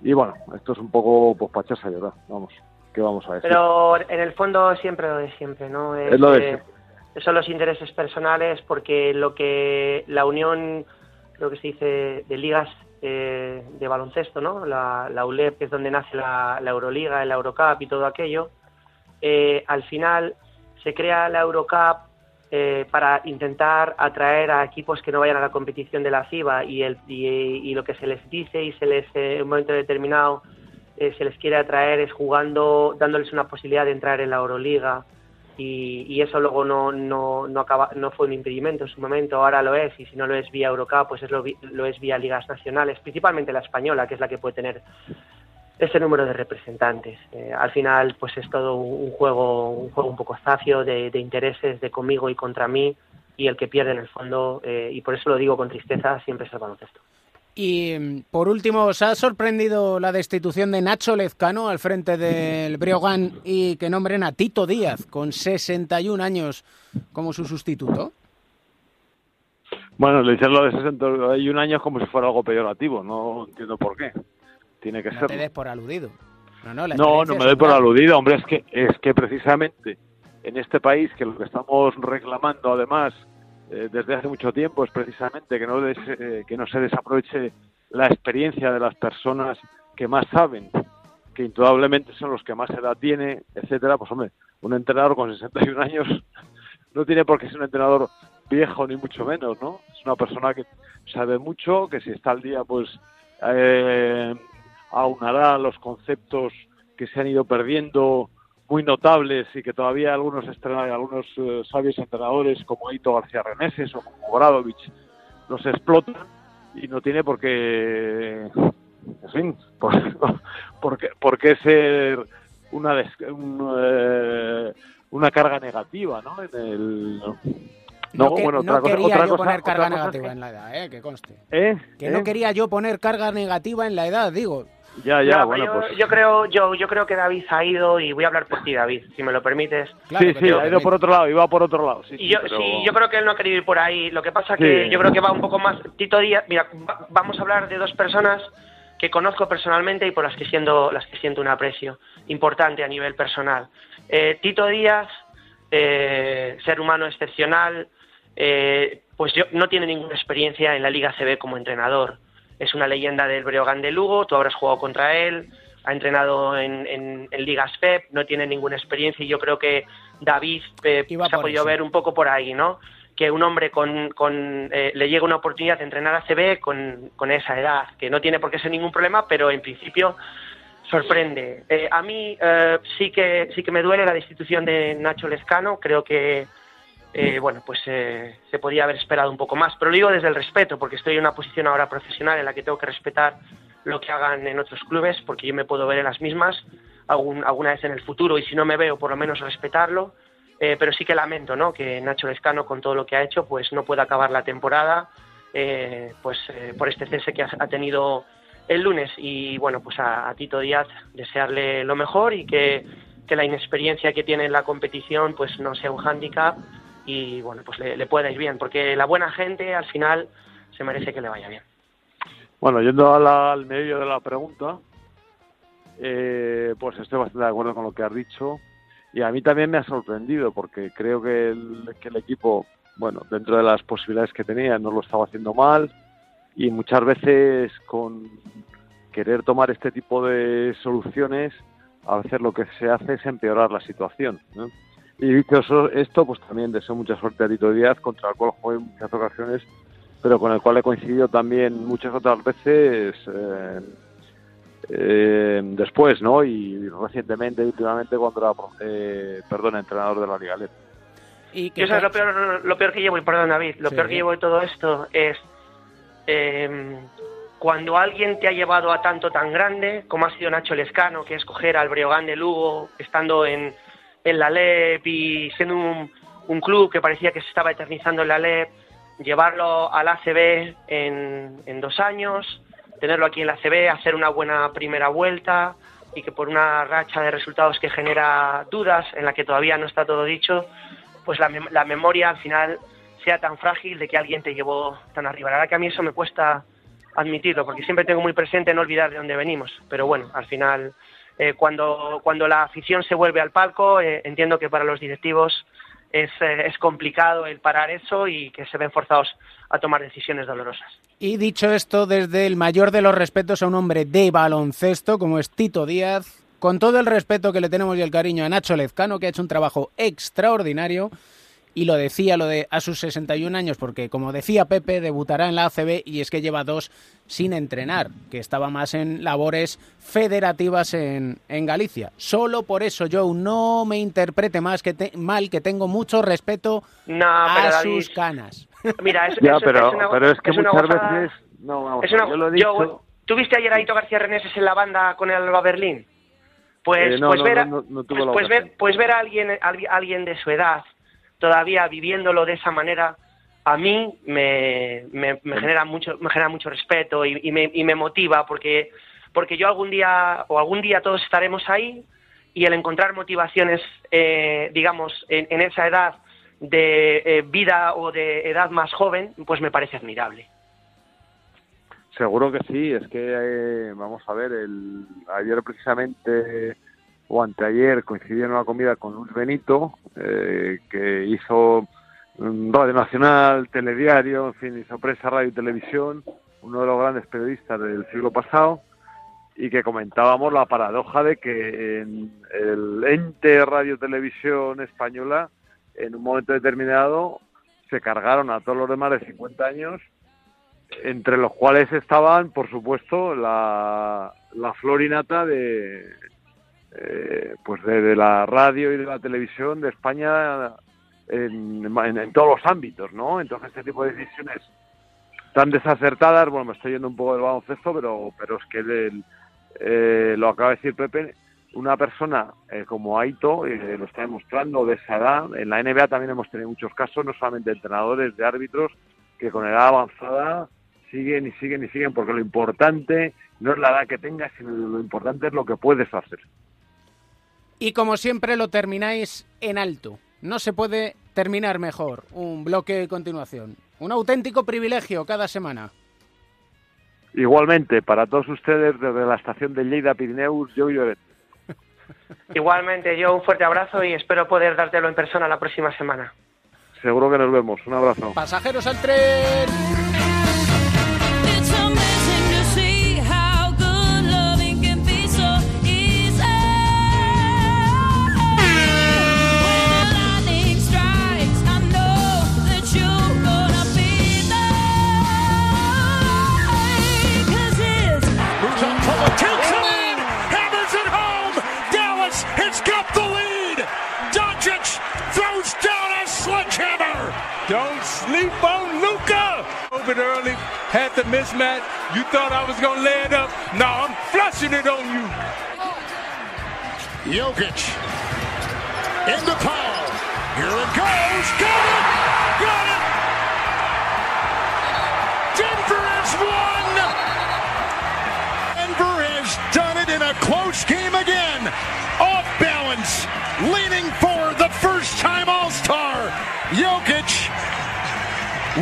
Y bueno, esto es un poco pues pachasa, ¿verdad? Vamos, ¿qué vamos a decir? Pero en el fondo siempre lo de siempre, ¿no? Es, es lo de siempre. Eh, son los intereses personales, porque lo que la unión, lo que se dice de ligas eh, de baloncesto, ¿no? La, la U L E B, que es donde nace la, la Euroliga, el Eurocup y todo aquello, eh, al final se crea la Eurocup eh, para intentar atraer a equipos que no vayan a la competición de la A C B y, el, y, y lo que se les dice y se les eh, en un momento determinado eh, se les quiere atraer es jugando, dándoles una posibilidad de entrar en la Euroliga, y, y eso luego no no no acaba, no fue un impedimento en su momento, ahora lo es, y si no lo es vía Eurocup, pues es lo, lo es vía ligas nacionales, principalmente la española, que es la que puede tener ese número de representantes. Eh, al final, pues es todo un juego un juego un poco zafio de, de intereses, de conmigo y contra mí, y el que pierde en el fondo, eh, y por eso lo digo con tristeza, siempre es el baloncesto. Y por último, ¿os ha sorprendido la destitución de Nacho Lezcano al frente del Breogán y que nombren a Tito Díaz, con sesenta y un años, como su sustituto? Bueno, le dicen lo de sesenta y un años como si fuera algo peyorativo, no entiendo por qué. Tiene que ser. No te des por aludido. No, no, no, no me doy por aludido, hombre, es que, es que precisamente en este país, que lo que estamos reclamando además desde hace mucho tiempo, es precisamente que no, des, eh, que no se desaproveche la experiencia de las personas que más saben, que indudablemente son los que más edad tiene, etcétera. Pues hombre, un entrenador con sesenta y un años no tiene por qué ser un entrenador viejo, ni mucho menos, ¿no? Es una persona que sabe mucho, que si está al día, pues eh, aunará los conceptos que se han ido perdiendo, muy notables, y que todavía algunos algunos eh, sabios entrenadores como Aíto García Reneses o como Bradovich los explotan, y no tiene por qué, en fin, por, por, qué, por qué ser una des, un, eh, una carga negativa, ¿no? En el, no, no, que, bueno, no otra quería cosa, otra yo cosa, poner carga negativa que, en la edad, eh, que conste. ¿Eh? Que ¿Eh? no quería yo poner carga negativa en la edad, digo. Ya, ya, no, bueno, yo, pues... yo creo, yo, yo creo que David ha ido, y voy a hablar por ti, David, si me lo permites. Claro, sí, sí, ha ido por otro lado, iba por otro lado. Sí, sí, yo, pero... sí, yo creo que él no ha querido ir por ahí. Lo que pasa es que sí. Yo creo que va un poco más. Tito Díaz, mira, va, vamos a hablar de dos personas que conozco personalmente y por las que siento, las que siento un aprecio importante a nivel personal. Eh, Tito Díaz, eh, ser humano excepcional, eh, pues yo, no tiene ninguna experiencia en la Liga A C B como entrenador. Es una leyenda del Breogán de Lugo, tú habrás jugado contra él, ha entrenado en, en, en Ligas F E B, no tiene ninguna experiencia, y yo creo que David eh, se ha podido eso. ver un poco por ahí, ¿no? Que un hombre con, con eh, le llega una oportunidad de entrenar a A C B con, con esa edad, que no tiene por qué ser ningún problema, pero en principio sorprende. Eh, a mí eh, sí que sí que me duele la destitución de Nacho Lezcano, creo que Eh, bueno, pues eh, se podía haber esperado un poco más, pero lo digo desde el respeto, porque estoy en una posición ahora profesional en la que tengo que respetar lo que hagan en otros clubes, porque yo me puedo ver en las mismas algún, alguna vez en el futuro, y si no me veo, por lo menos respetarlo, eh, pero sí que lamento, ¿no?, que Nacho Lezcano, con todo lo que ha hecho, pues no pueda acabar la temporada eh, pues eh, por este cese que ha, ha tenido el lunes. Y bueno, pues a, a Tito Díaz desearle lo mejor, y que, que la inexperiencia que tiene en la competición pues no sea un hándicap, y bueno, pues le, le pueda ir bien, porque la buena gente al final se merece que le vaya bien. Bueno, yendo a la, al medio de la pregunta, eh, pues estoy bastante de acuerdo con lo que has dicho, y a mí también me ha sorprendido, porque creo que el, que el equipo, bueno, dentro de las posibilidades que tenía, no lo estaba haciendo mal, y muchas veces con querer tomar este tipo de soluciones, a veces lo que se hace es empeorar la situación, ¿no? Y dicho esto, pues también deseo mucha suerte a Tito Díaz, contra el cual jugué en muchas ocasiones, pero con el cual he coincidido también muchas otras veces eh, eh, después, ¿no? Y recientemente, últimamente, contra, eh, perdón, entrenador de la Liga E V A. Y que eso es lo peor, lo peor que llevo, y perdón, David, lo sí. peor que llevo de todo esto es eh, cuando alguien te ha llevado a tanto tan grande, como ha sido Nacho Lezcano, que es coger al Breogán de Lugo, estando en... en la L E B y siendo un, un club que parecía que se estaba eternizando en la L E B, llevarlo al A C B en, en dos años, tenerlo aquí en la A C B, hacer una buena primera vuelta, y que por una racha de resultados que genera dudas, en la que todavía no está todo dicho, pues la, la memoria al final sea tan frágil de que alguien te llevó tan arriba. La verdad que a mí eso me cuesta admitirlo, porque siempre tengo muy presente no olvidar de dónde venimos, pero bueno, al final... Eh, cuando cuando la afición se vuelve al palco, eh, entiendo que para los directivos es, eh, es complicado el parar eso, y que se ven forzados a tomar decisiones dolorosas. Y dicho esto, desde el mayor de los respetos a un hombre de baloncesto como es Tito Díaz, con todo el respeto que le tenemos y el cariño a Nacho Lezcano, que ha hecho un trabajo extraordinario, y lo decía lo de a sus sesenta y un años, porque como decía Pepe, debutará en la A C B y es que lleva dos sin entrenar, que estaba más en labores federativas en, en Galicia. Solo por eso, Joe, no me interprete más que te, mal, que tengo mucho respeto no, a sus David, canas. Mira, es, ya, es, pero, es una, pero es que es muchas gozada, veces... No, vamos, es una, yo lo he dicho... Yo, ¿tú viste ayer a Aíto García Reneses en la banda con el Alba Berlín? Pues ver a alguien, a alguien de su edad todavía viviéndolo de esa manera, a mí me, me, me genera mucho me genera mucho respeto y, y, me, y me motiva, porque porque yo algún día o algún día todos estaremos ahí, y el encontrar motivaciones, eh, digamos, en, en esa edad de eh, vida o de edad más joven, pues me parece admirable. Seguro que sí, es que eh, vamos a ver, el, ayer precisamente o anteayer coincidió en una comida con Luis Benito, eh, que hizo Radio Nacional, Telediario, en fin, hizo Prensa, Radio y Televisión, uno de los grandes periodistas del siglo pasado, y que comentábamos la paradoja de que en el ente Radio Televisión Española, en un momento determinado, se cargaron a todos los demás de cincuenta años, entre los cuales estaban, por supuesto, la, la flor y nata de, eh, pues de, de la radio y de la televisión de España en, en, en todos los ámbitos, ¿no? Entonces, este tipo de decisiones tan desacertadas, bueno, me estoy yendo un poco del baloncesto, pero, pero es que el, eh, lo acaba de decir Pepe, una persona eh, como Aíto, eh, lo está demostrando de esa edad. En la N B A también hemos tenido muchos casos, no solamente de entrenadores, de árbitros, que con edad avanzada siguen y siguen y siguen, porque lo importante no es la edad que tengas, sino lo importante es lo que puedes hacer. Y como siempre lo termináis en alto. No se puede terminar mejor un bloque de continuación. Un auténtico privilegio cada semana. Igualmente, para todos ustedes desde la estación de Lleida Pirineus, yo y Lloret. Igualmente, yo un fuerte abrazo y espero poder dártelo en persona la próxima semana. Seguro que nos vemos. Un abrazo. Pasajeros al tren. Don't sleep on Luka. Open early, had the mismatch. You thought I was gonna lay it up. No, I'm flushing it on you. Jokic in the pile. Here it goes. Got it. Got it. Denver has won. Denver has done it in a close game again. Off balance, leaning forward. The first time All-Star. Jokic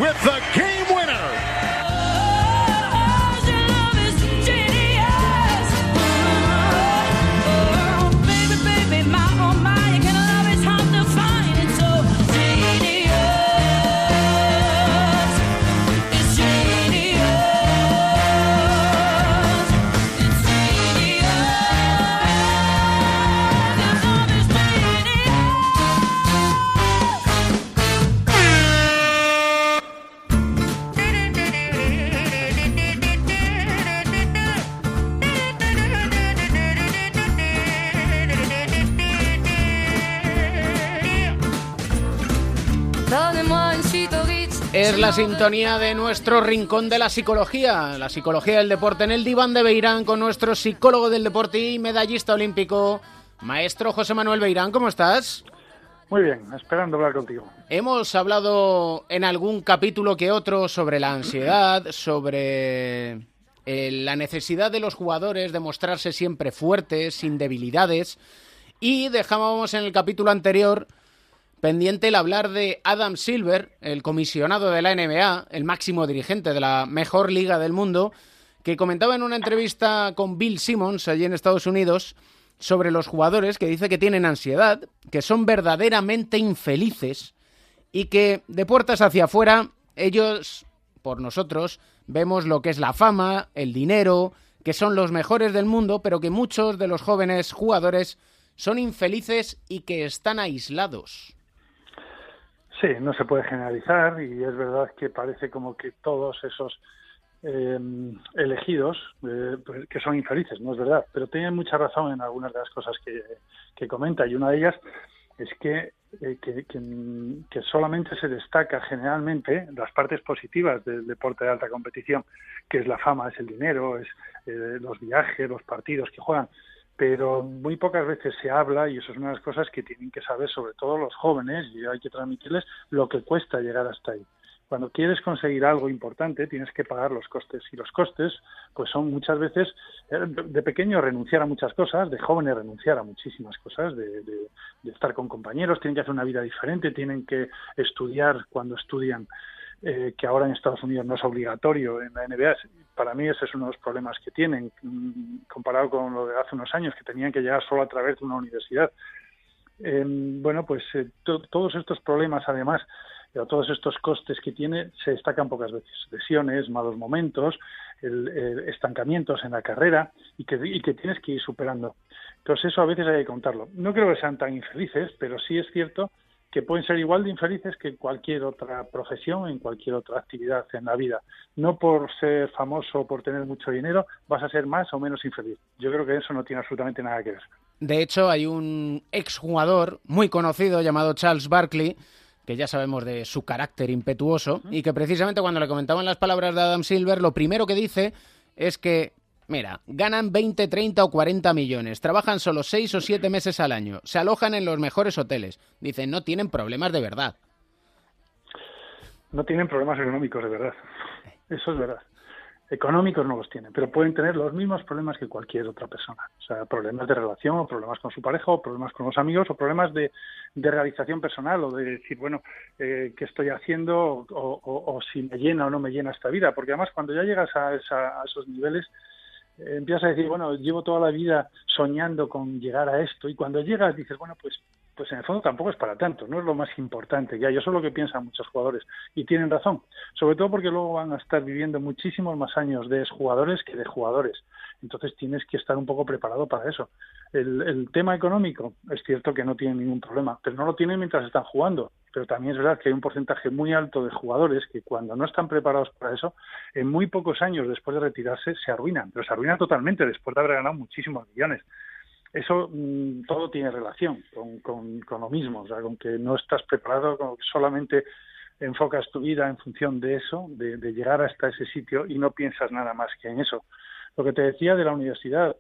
with the game winner. Es la sintonía de nuestro rincón de la psicología, la psicología del deporte en el diván de Beirán con nuestro psicólogo del deporte y medallista olímpico, maestro José Manuel Beirán. ¿Cómo estás? Muy bien, esperando hablar contigo. Hemos hablado en algún capítulo que otro sobre la ansiedad, sobre eh, la necesidad de los jugadores de mostrarse siempre fuertes, sin debilidades, y dejábamos en el capítulo anterior pendiente el hablar de Adam Silver, el comisionado de la N B A, el máximo dirigente de la mejor liga del mundo, que comentaba en una entrevista con Bill Simmons allí en Estados Unidos sobre los jugadores, que dice que tienen ansiedad, que son verdaderamente infelices y que de puertas hacia afuera ellos, por nosotros, vemos lo que es la fama, el dinero, que son los mejores del mundo, pero que muchos de los jóvenes jugadores son infelices y que están aislados. Sí, no se puede generalizar, y es verdad que parece como que todos esos eh, elegidos, eh, pues, que son infelices, no es verdad, pero tienen mucha razón en algunas de las cosas que, que comenta, y una de ellas es que, eh, que, que, que solamente se destaca generalmente las partes positivas del deporte de alta competición, que es la fama, es el dinero, es eh, los viajes, los partidos que juegan, pero muy pocas veces se habla, y eso es una de las cosas que tienen que saber sobre todo los jóvenes, y hay que transmitirles lo que cuesta llegar hasta ahí. Cuando quieres conseguir algo importante tienes que pagar los costes, y los costes pues son muchas veces, de pequeño renunciar a muchas cosas, de jóvenes renunciar a muchísimas cosas, de, de, de estar con compañeros, tienen que hacer una vida diferente, tienen que estudiar cuando estudian, eh, que ahora en Estados Unidos no es obligatorio, en la N B A, para mí ese es uno de los problemas que tienen, comparado con lo de hace unos años, que tenían que llegar solo a través de una universidad. Eh, bueno, pues eh, to- todos estos problemas, además, pero todos estos costes que tiene se destacan pocas veces. Lesiones, malos momentos, el, el estancamientos en la carrera y que, y que tienes que ir superando. Entonces eso a veces hay que contarlo. No creo que sean tan infelices, pero sí es cierto que pueden ser igual de infelices que en cualquier otra profesión, en cualquier otra actividad en la vida. No por ser famoso o por tener mucho dinero vas a ser más o menos infeliz. Yo creo que eso no tiene absolutamente nada que ver. De hecho, hay un exjugador muy conocido llamado Charles Barkley, que ya sabemos de su carácter impetuoso, y que precisamente cuando le comentaban las palabras de Adam Silver, lo primero que dice es que, mira, ganan veinte, treinta o cuarenta millones, trabajan solo seis o siete meses al año, se alojan en los mejores hoteles. Dicen, no tienen problemas de verdad. No tienen problemas económicos de verdad. Eso es verdad. Económicos no los tienen, pero pueden tener los mismos problemas que cualquier otra persona. O sea, problemas de relación, o problemas con su pareja, o problemas con los amigos, o problemas de, de realización personal, o de decir, bueno, eh, ¿qué estoy haciendo? O, o, o si me llena o no me llena esta vida. Porque además, cuando ya llegas a, esa, a esos niveles, eh, empiezas a decir, bueno, llevo toda la vida soñando con llegar a esto. Y cuando llegas dices, bueno, pues, pues en el fondo tampoco es para tanto, no es lo más importante que hay. Eso es lo que piensan muchos jugadores, y tienen razón, sobre todo porque luego van a estar viviendo muchísimos más años de exjugadores que de jugadores, entonces tienes que estar un poco preparado para eso. El, el tema económico es cierto que no tienen ningún problema, pero no lo tienen mientras están jugando, pero también es verdad que hay un porcentaje muy alto de jugadores que cuando no están preparados para eso, en muy pocos años después de retirarse se arruinan, pero se arruinan totalmente después de haber ganado muchísimos millones. Eso mmm, todo tiene relación con, con, con lo mismo, o sea, con que no estás preparado, con que solamente enfocas tu vida en función de eso, de, de llegar hasta ese sitio y no piensas nada más que en eso. Lo que te decía de la universidad,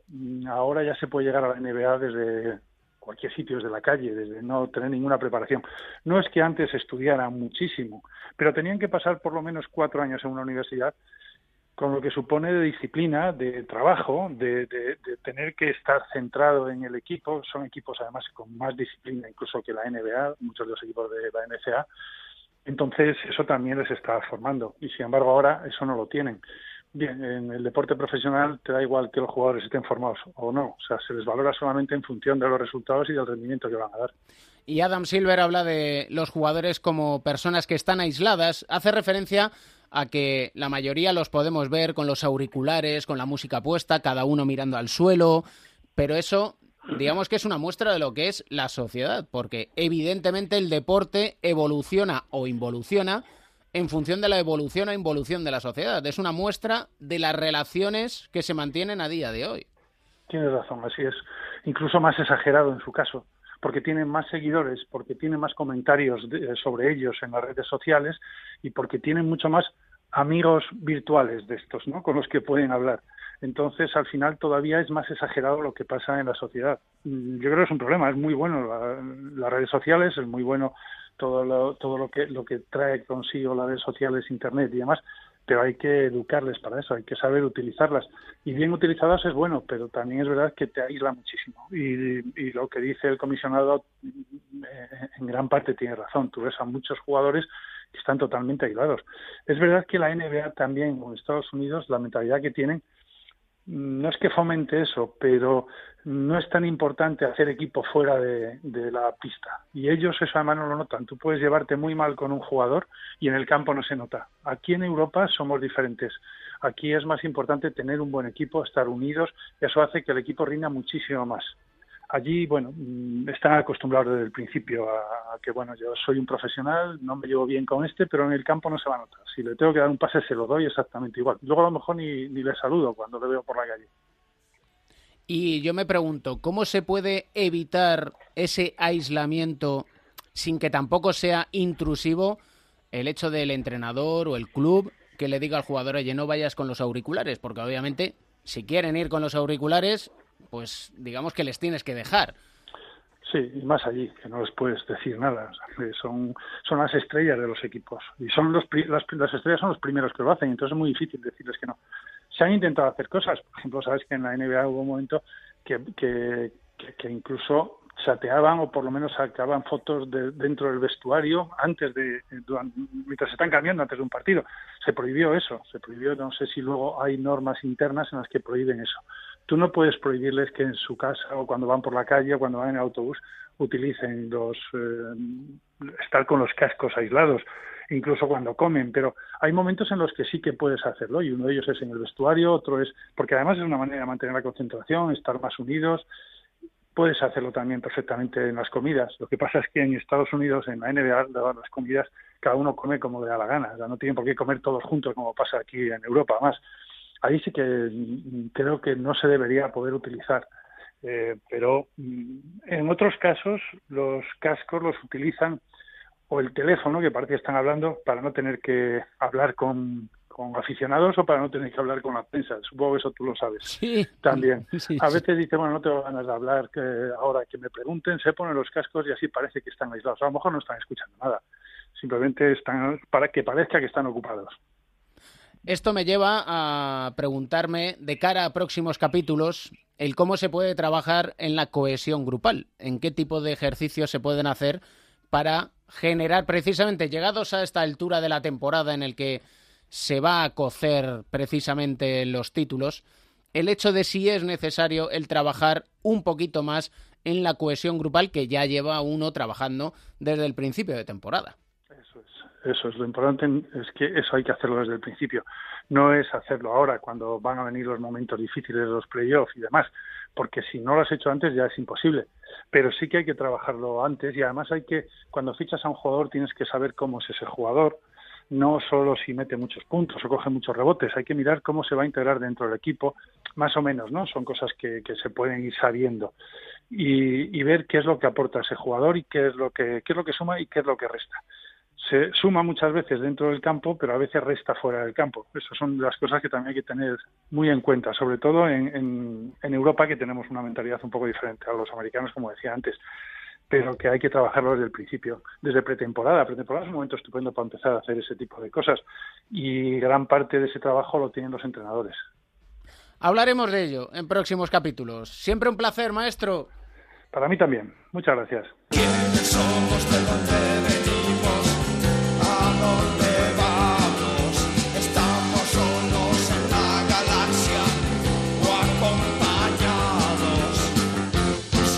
ahora ya se puede llegar a la N B A desde cualquier sitio, desde la calle, desde no tener ninguna preparación. No es que antes estudiaran muchísimo, pero tenían que pasar por lo menos cuatro años en una universidad, con lo que supone de disciplina, de trabajo, de, de, de tener que estar centrado en el equipo. Son equipos además con más disciplina incluso que la N B A, muchos de los equipos de la N C A A. Entonces eso también les está formando y sin embargo ahora eso no lo tienen. Bien, en el deporte profesional te da igual que los jugadores estén formados o no. O sea, se les valora solamente en función de los resultados y del rendimiento que van a dar. Y Adam Silver habla de los jugadores como personas que están aisladas. Hace referencia a que la mayoría los podemos ver con los auriculares, con la música puesta, cada uno mirando al suelo, pero eso, digamos que es una muestra de lo que es la sociedad, porque evidentemente el deporte evoluciona o involuciona en función de la evolución o involución de la sociedad. Es una muestra de las relaciones que se mantienen a día de hoy. Tienes razón, así es. Incluso más exagerado en su caso, porque tienen más seguidores, porque tienen más comentarios de, sobre ellos en las redes sociales y porque tienen mucho más amigos virtuales de estos, ¿no?, con los que pueden hablar. Entonces, al final, todavía es más exagerado lo que pasa en la sociedad. Yo creo que es un problema, es muy bueno la, las redes sociales, es muy bueno todo lo, todo lo que, lo que trae consigo las redes sociales, Internet y demás, pero hay que educarles para eso, hay que saber utilizarlas. Y bien utilizadas es bueno, pero también es verdad que te aísla muchísimo. Y, y lo que dice el comisionado eh, en gran parte tiene razón. Tú ves a muchos jugadores que están totalmente aislados. Es verdad que la N B A también, en Estados Unidos, la mentalidad que tienen, no es que fomente eso, pero no es tan importante hacer equipo fuera de, de la pista. Y ellos eso además no lo notan. Tú puedes llevarte muy mal con un jugador y en el campo no se nota. Aquí en Europa somos diferentes. Aquí es más importante tener un buen equipo, estar unidos. Eso hace que el equipo rinda muchísimo más. Allí, bueno, están acostumbrados desde el principio a que, bueno, yo soy un profesional, no me llevo bien con este, pero en el campo no se va a notar. Si le tengo que dar un pase, se lo doy exactamente igual. Luego a lo mejor ni, ni le saludo cuando le veo por la calle. Y yo me pregunto, ¿cómo se puede evitar ese aislamiento sin que tampoco sea intrusivo el hecho del entrenador o el club que le diga al jugador, oye, no vayas con los auriculares? Porque obviamente, si quieren ir con los auriculares, pues digamos que les tienes que dejar. Sí, y más allí, que no les puedes decir nada. O sea, son, son las estrellas de los equipos. Y son los, las, las estrellas son los primeros que lo hacen, entonces es muy difícil decirles que no. Se han intentado hacer cosas. Por ejemplo, sabes que en la N B A hubo un momento que, que, que, que incluso chateaban o por lo menos sacaban fotos de, dentro del vestuario antes de durante, mientras se están cambiando antes de un partido. Se prohibió eso. Se prohibió, no sé si luego hay normas internas en las que prohíben eso. Tú no puedes prohibirles que en su casa o cuando van por la calle o cuando van en el autobús utilicen los eh, estar con los cascos aislados, incluso cuando comen, pero hay momentos en los que sí que puedes hacerlo y uno de ellos es en el vestuario, otro es, porque además es una manera de mantener la concentración, estar más unidos. Puedes hacerlo también perfectamente en las comidas. Lo que pasa es que en Estados Unidos, en la N B A, las comidas, cada uno come como le da la gana, o sea, no tienen por qué comer todos juntos como pasa aquí en Europa, más. Ahí sí que creo que no se debería poder utilizar, eh, pero en otros casos los cascos los utilizan, o el teléfono, que parece que están hablando, para no tener que hablar con, con aficionados o para no tener que hablar con la prensa. Supongo que eso tú lo sabes. Sí, también. Sí, sí. A veces dice, bueno, no tengo ganas de hablar, que ahora que me pregunten, se ponen los cascos y así parece que están aislados. A lo mejor no están escuchando nada, simplemente están para que parezca que están ocupados. Esto me lleva a preguntarme, de cara a próximos capítulos, el cómo se puede trabajar en la cohesión grupal. ¿En qué tipo de ejercicios se pueden hacer para generar, precisamente, llegados a esta altura de la temporada en el que se va a cocer precisamente los títulos, el hecho de si es necesario el trabajar un poquito más en la cohesión grupal que ya lleva uno trabajando desde el principio de temporada? Eso es. Eso es lo importante, es que eso hay que hacerlo desde el principio. No es hacerlo ahora, cuando van a venir los momentos difíciles de los playoffs y demás, porque si no lo has hecho antes ya es imposible. Pero sí que hay que trabajarlo antes y además hay que, cuando fichas a un jugador tienes que saber cómo es ese jugador, no solo si mete muchos puntos o coge muchos rebotes, hay que mirar cómo se va a integrar dentro del equipo, más o menos, ¿no? Son cosas que, que se pueden ir sabiendo y, y ver qué es lo que aporta ese jugador y qué es lo que, qué es lo que suma y qué es lo que resta. Se suma muchas veces dentro del campo, pero a veces resta fuera del campo. Esas son las cosas que también hay que tener muy en cuenta, sobre todo en, en, en Europa, que tenemos una mentalidad un poco diferente a los americanos, como decía antes, pero que hay que trabajarlo desde el principio, desde pretemporada. Pretemporada es un momento estupendo para empezar a hacer ese tipo de cosas y gran parte de ese trabajo lo tienen los entrenadores. Hablaremos de ello en próximos capítulos. Siempre un placer, maestro. Para mí también. Muchas gracias.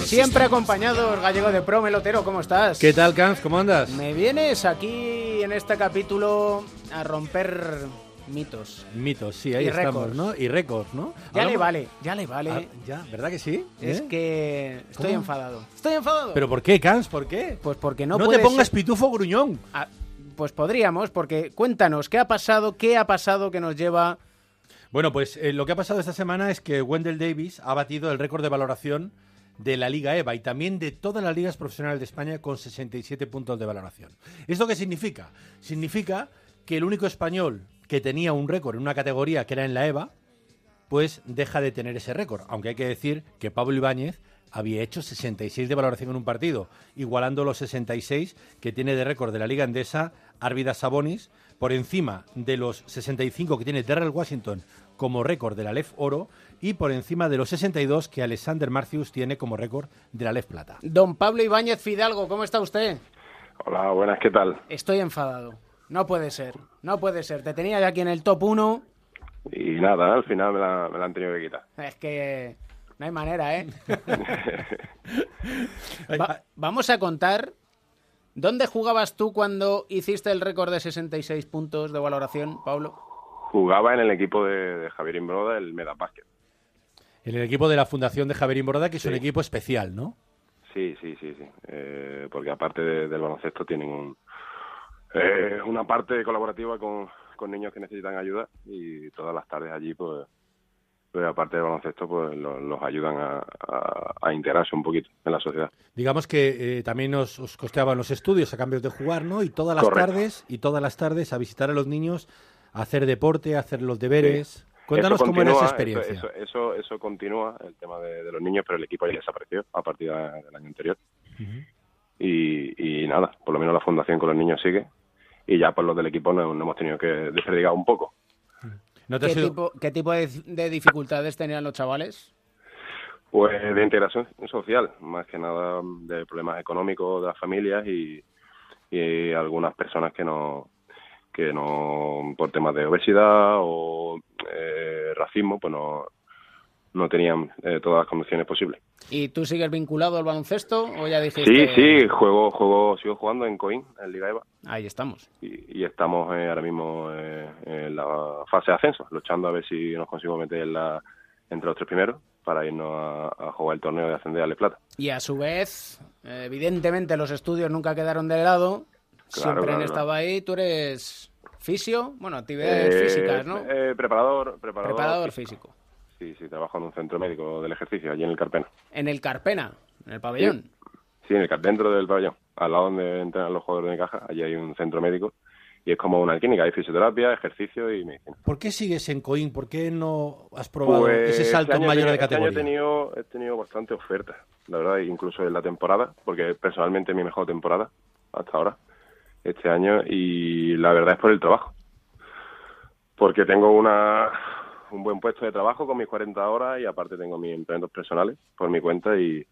Siempre acompañados, Gallego de Pro, Melotero, ¿cómo estás? ¿Qué tal, Cans? ¿Cómo andas? Me vienes aquí en este capítulo a romper mitos. Mitos, sí, ahí y estamos, récords. ¿No? Y récords, ¿no? Ya le vale, ya le vale. Ah, ya, ¿verdad que sí? Es ¿Eh? que estoy ¿Cómo? enfadado. Estoy enfadado. ¿Pero por qué, Cans? ¿Por qué? Pues porque no, no puede te pongas ser... pitufo gruñón. Ah, pues podríamos, porque cuéntanos, ¿qué ha pasado? ¿Qué ha pasado que nos lleva...? Bueno, pues eh, lo que ha pasado esta semana es que Wendell Davis ha batido el récord de valoración de la Liga EVA y también de todas las ligas profesionales de España con sesenta y siete puntos de valoración. ¿Esto qué significa? Significa que el único español que tenía un récord en una categoría que era en la EVA, pues deja de tener ese récord, aunque hay que decir que Pablo Ibáñez había hecho sesenta y seis de valoración en un partido, igualando los sesenta y seis que tiene de récord de la Liga Endesa Arvidas Sabonis, por encima de los sesenta y cinco que tiene Darrell Washington como récord de la LEB Oro y por encima de los sesenta y dos que Alexander Marcius tiene como récord de la LEB Plata. Don Pablo Ibáñez Fidalgo, ¿cómo está usted? Hola, buenas, ¿qué tal? Estoy enfadado. No puede ser, no puede ser. Te tenía ya aquí en el top uno. Y nada, al final me la, me la han tenido que quitar. Es que no hay manera, ¿eh? Va, vamos a contar... ¿Dónde jugabas tú cuando hiciste el récord de sesenta y seis puntos de valoración, Pablo? Jugaba en el equipo de, de Javier Imbroda, el Medabásquet. En el equipo de la Fundación de Javerín Bordá, que es sí. un equipo especial, ¿no? Sí, sí, sí, sí. Eh, porque aparte de, del baloncesto tienen un, eh, una parte colaborativa con, con niños que necesitan ayuda y todas las tardes allí, pues, pues aparte del baloncesto, pues los, los ayudan a, a, a integrarse un poquito en la sociedad. Digamos que eh, también os, os costeaban los estudios a cambio de jugar, ¿no? Y todas las Correcto. tardes, y todas las tardes a visitar a los niños, a hacer deporte, a hacer los deberes. Sí. Cuéntanos continúa, cómo era esa experiencia. Eso, eso, eso, eso continúa, el tema de, de los niños, pero el equipo ya desapareció a partir del año anterior. Uh-huh. Y, y nada, por lo menos la fundación con los niños sigue. Y ya por los del equipo nos, nos hemos tenido que desperdigar un poco. ¿No te ¿Qué, tipo, ¿Qué tipo de, de dificultades tenían los chavales? Pues de integración social, más que nada de problemas económicos de las familias y, y algunas personas que no... que no por temas de obesidad o eh, racismo, pues no, no tenían eh, todas las condiciones posibles. ¿Y tú sigues vinculado al baloncesto o ya dijiste...? Sí, sí, juego, juego, sigo jugando en Coín, en Liga EVA. Ahí estamos. Y, y estamos eh, ahora mismo eh, en la fase de ascenso, luchando a ver si nos consigo meter en la, entre los tres primeros para irnos a, a jugar el torneo de ascender a L E B Plata. Y a su vez, evidentemente los estudios nunca quedaron de lado... Claro, Siempre han claro, estado claro. ahí. Tú eres fisio, bueno, actividades eh, físicas, ¿no? Eh, preparador, preparador. Preparador físico. Sí, sí, trabajo en un centro médico del ejercicio, allí en el Carpena. ¿En el Carpena? ¿En el pabellón? Sí, sí en el, dentro del pabellón. Al lado donde entrenan los jugadores de caja, allí hay un centro médico. Y es como una clínica, hay fisioterapia, ejercicio y medicina. ¿Por qué sigues en Coín? ¿Por qué no has probado pues, ese salto este mayor tengo, de categoría? Este año he tenido, he tenido bastante ofertas, la verdad, incluso en la temporada, porque personalmente es mi mejor temporada hasta ahora. Este año y la verdad es por el trabajo, porque tengo una un buen puesto de trabajo con mis cuarenta horas y aparte tengo mis emprendimientos personales por mi cuenta y,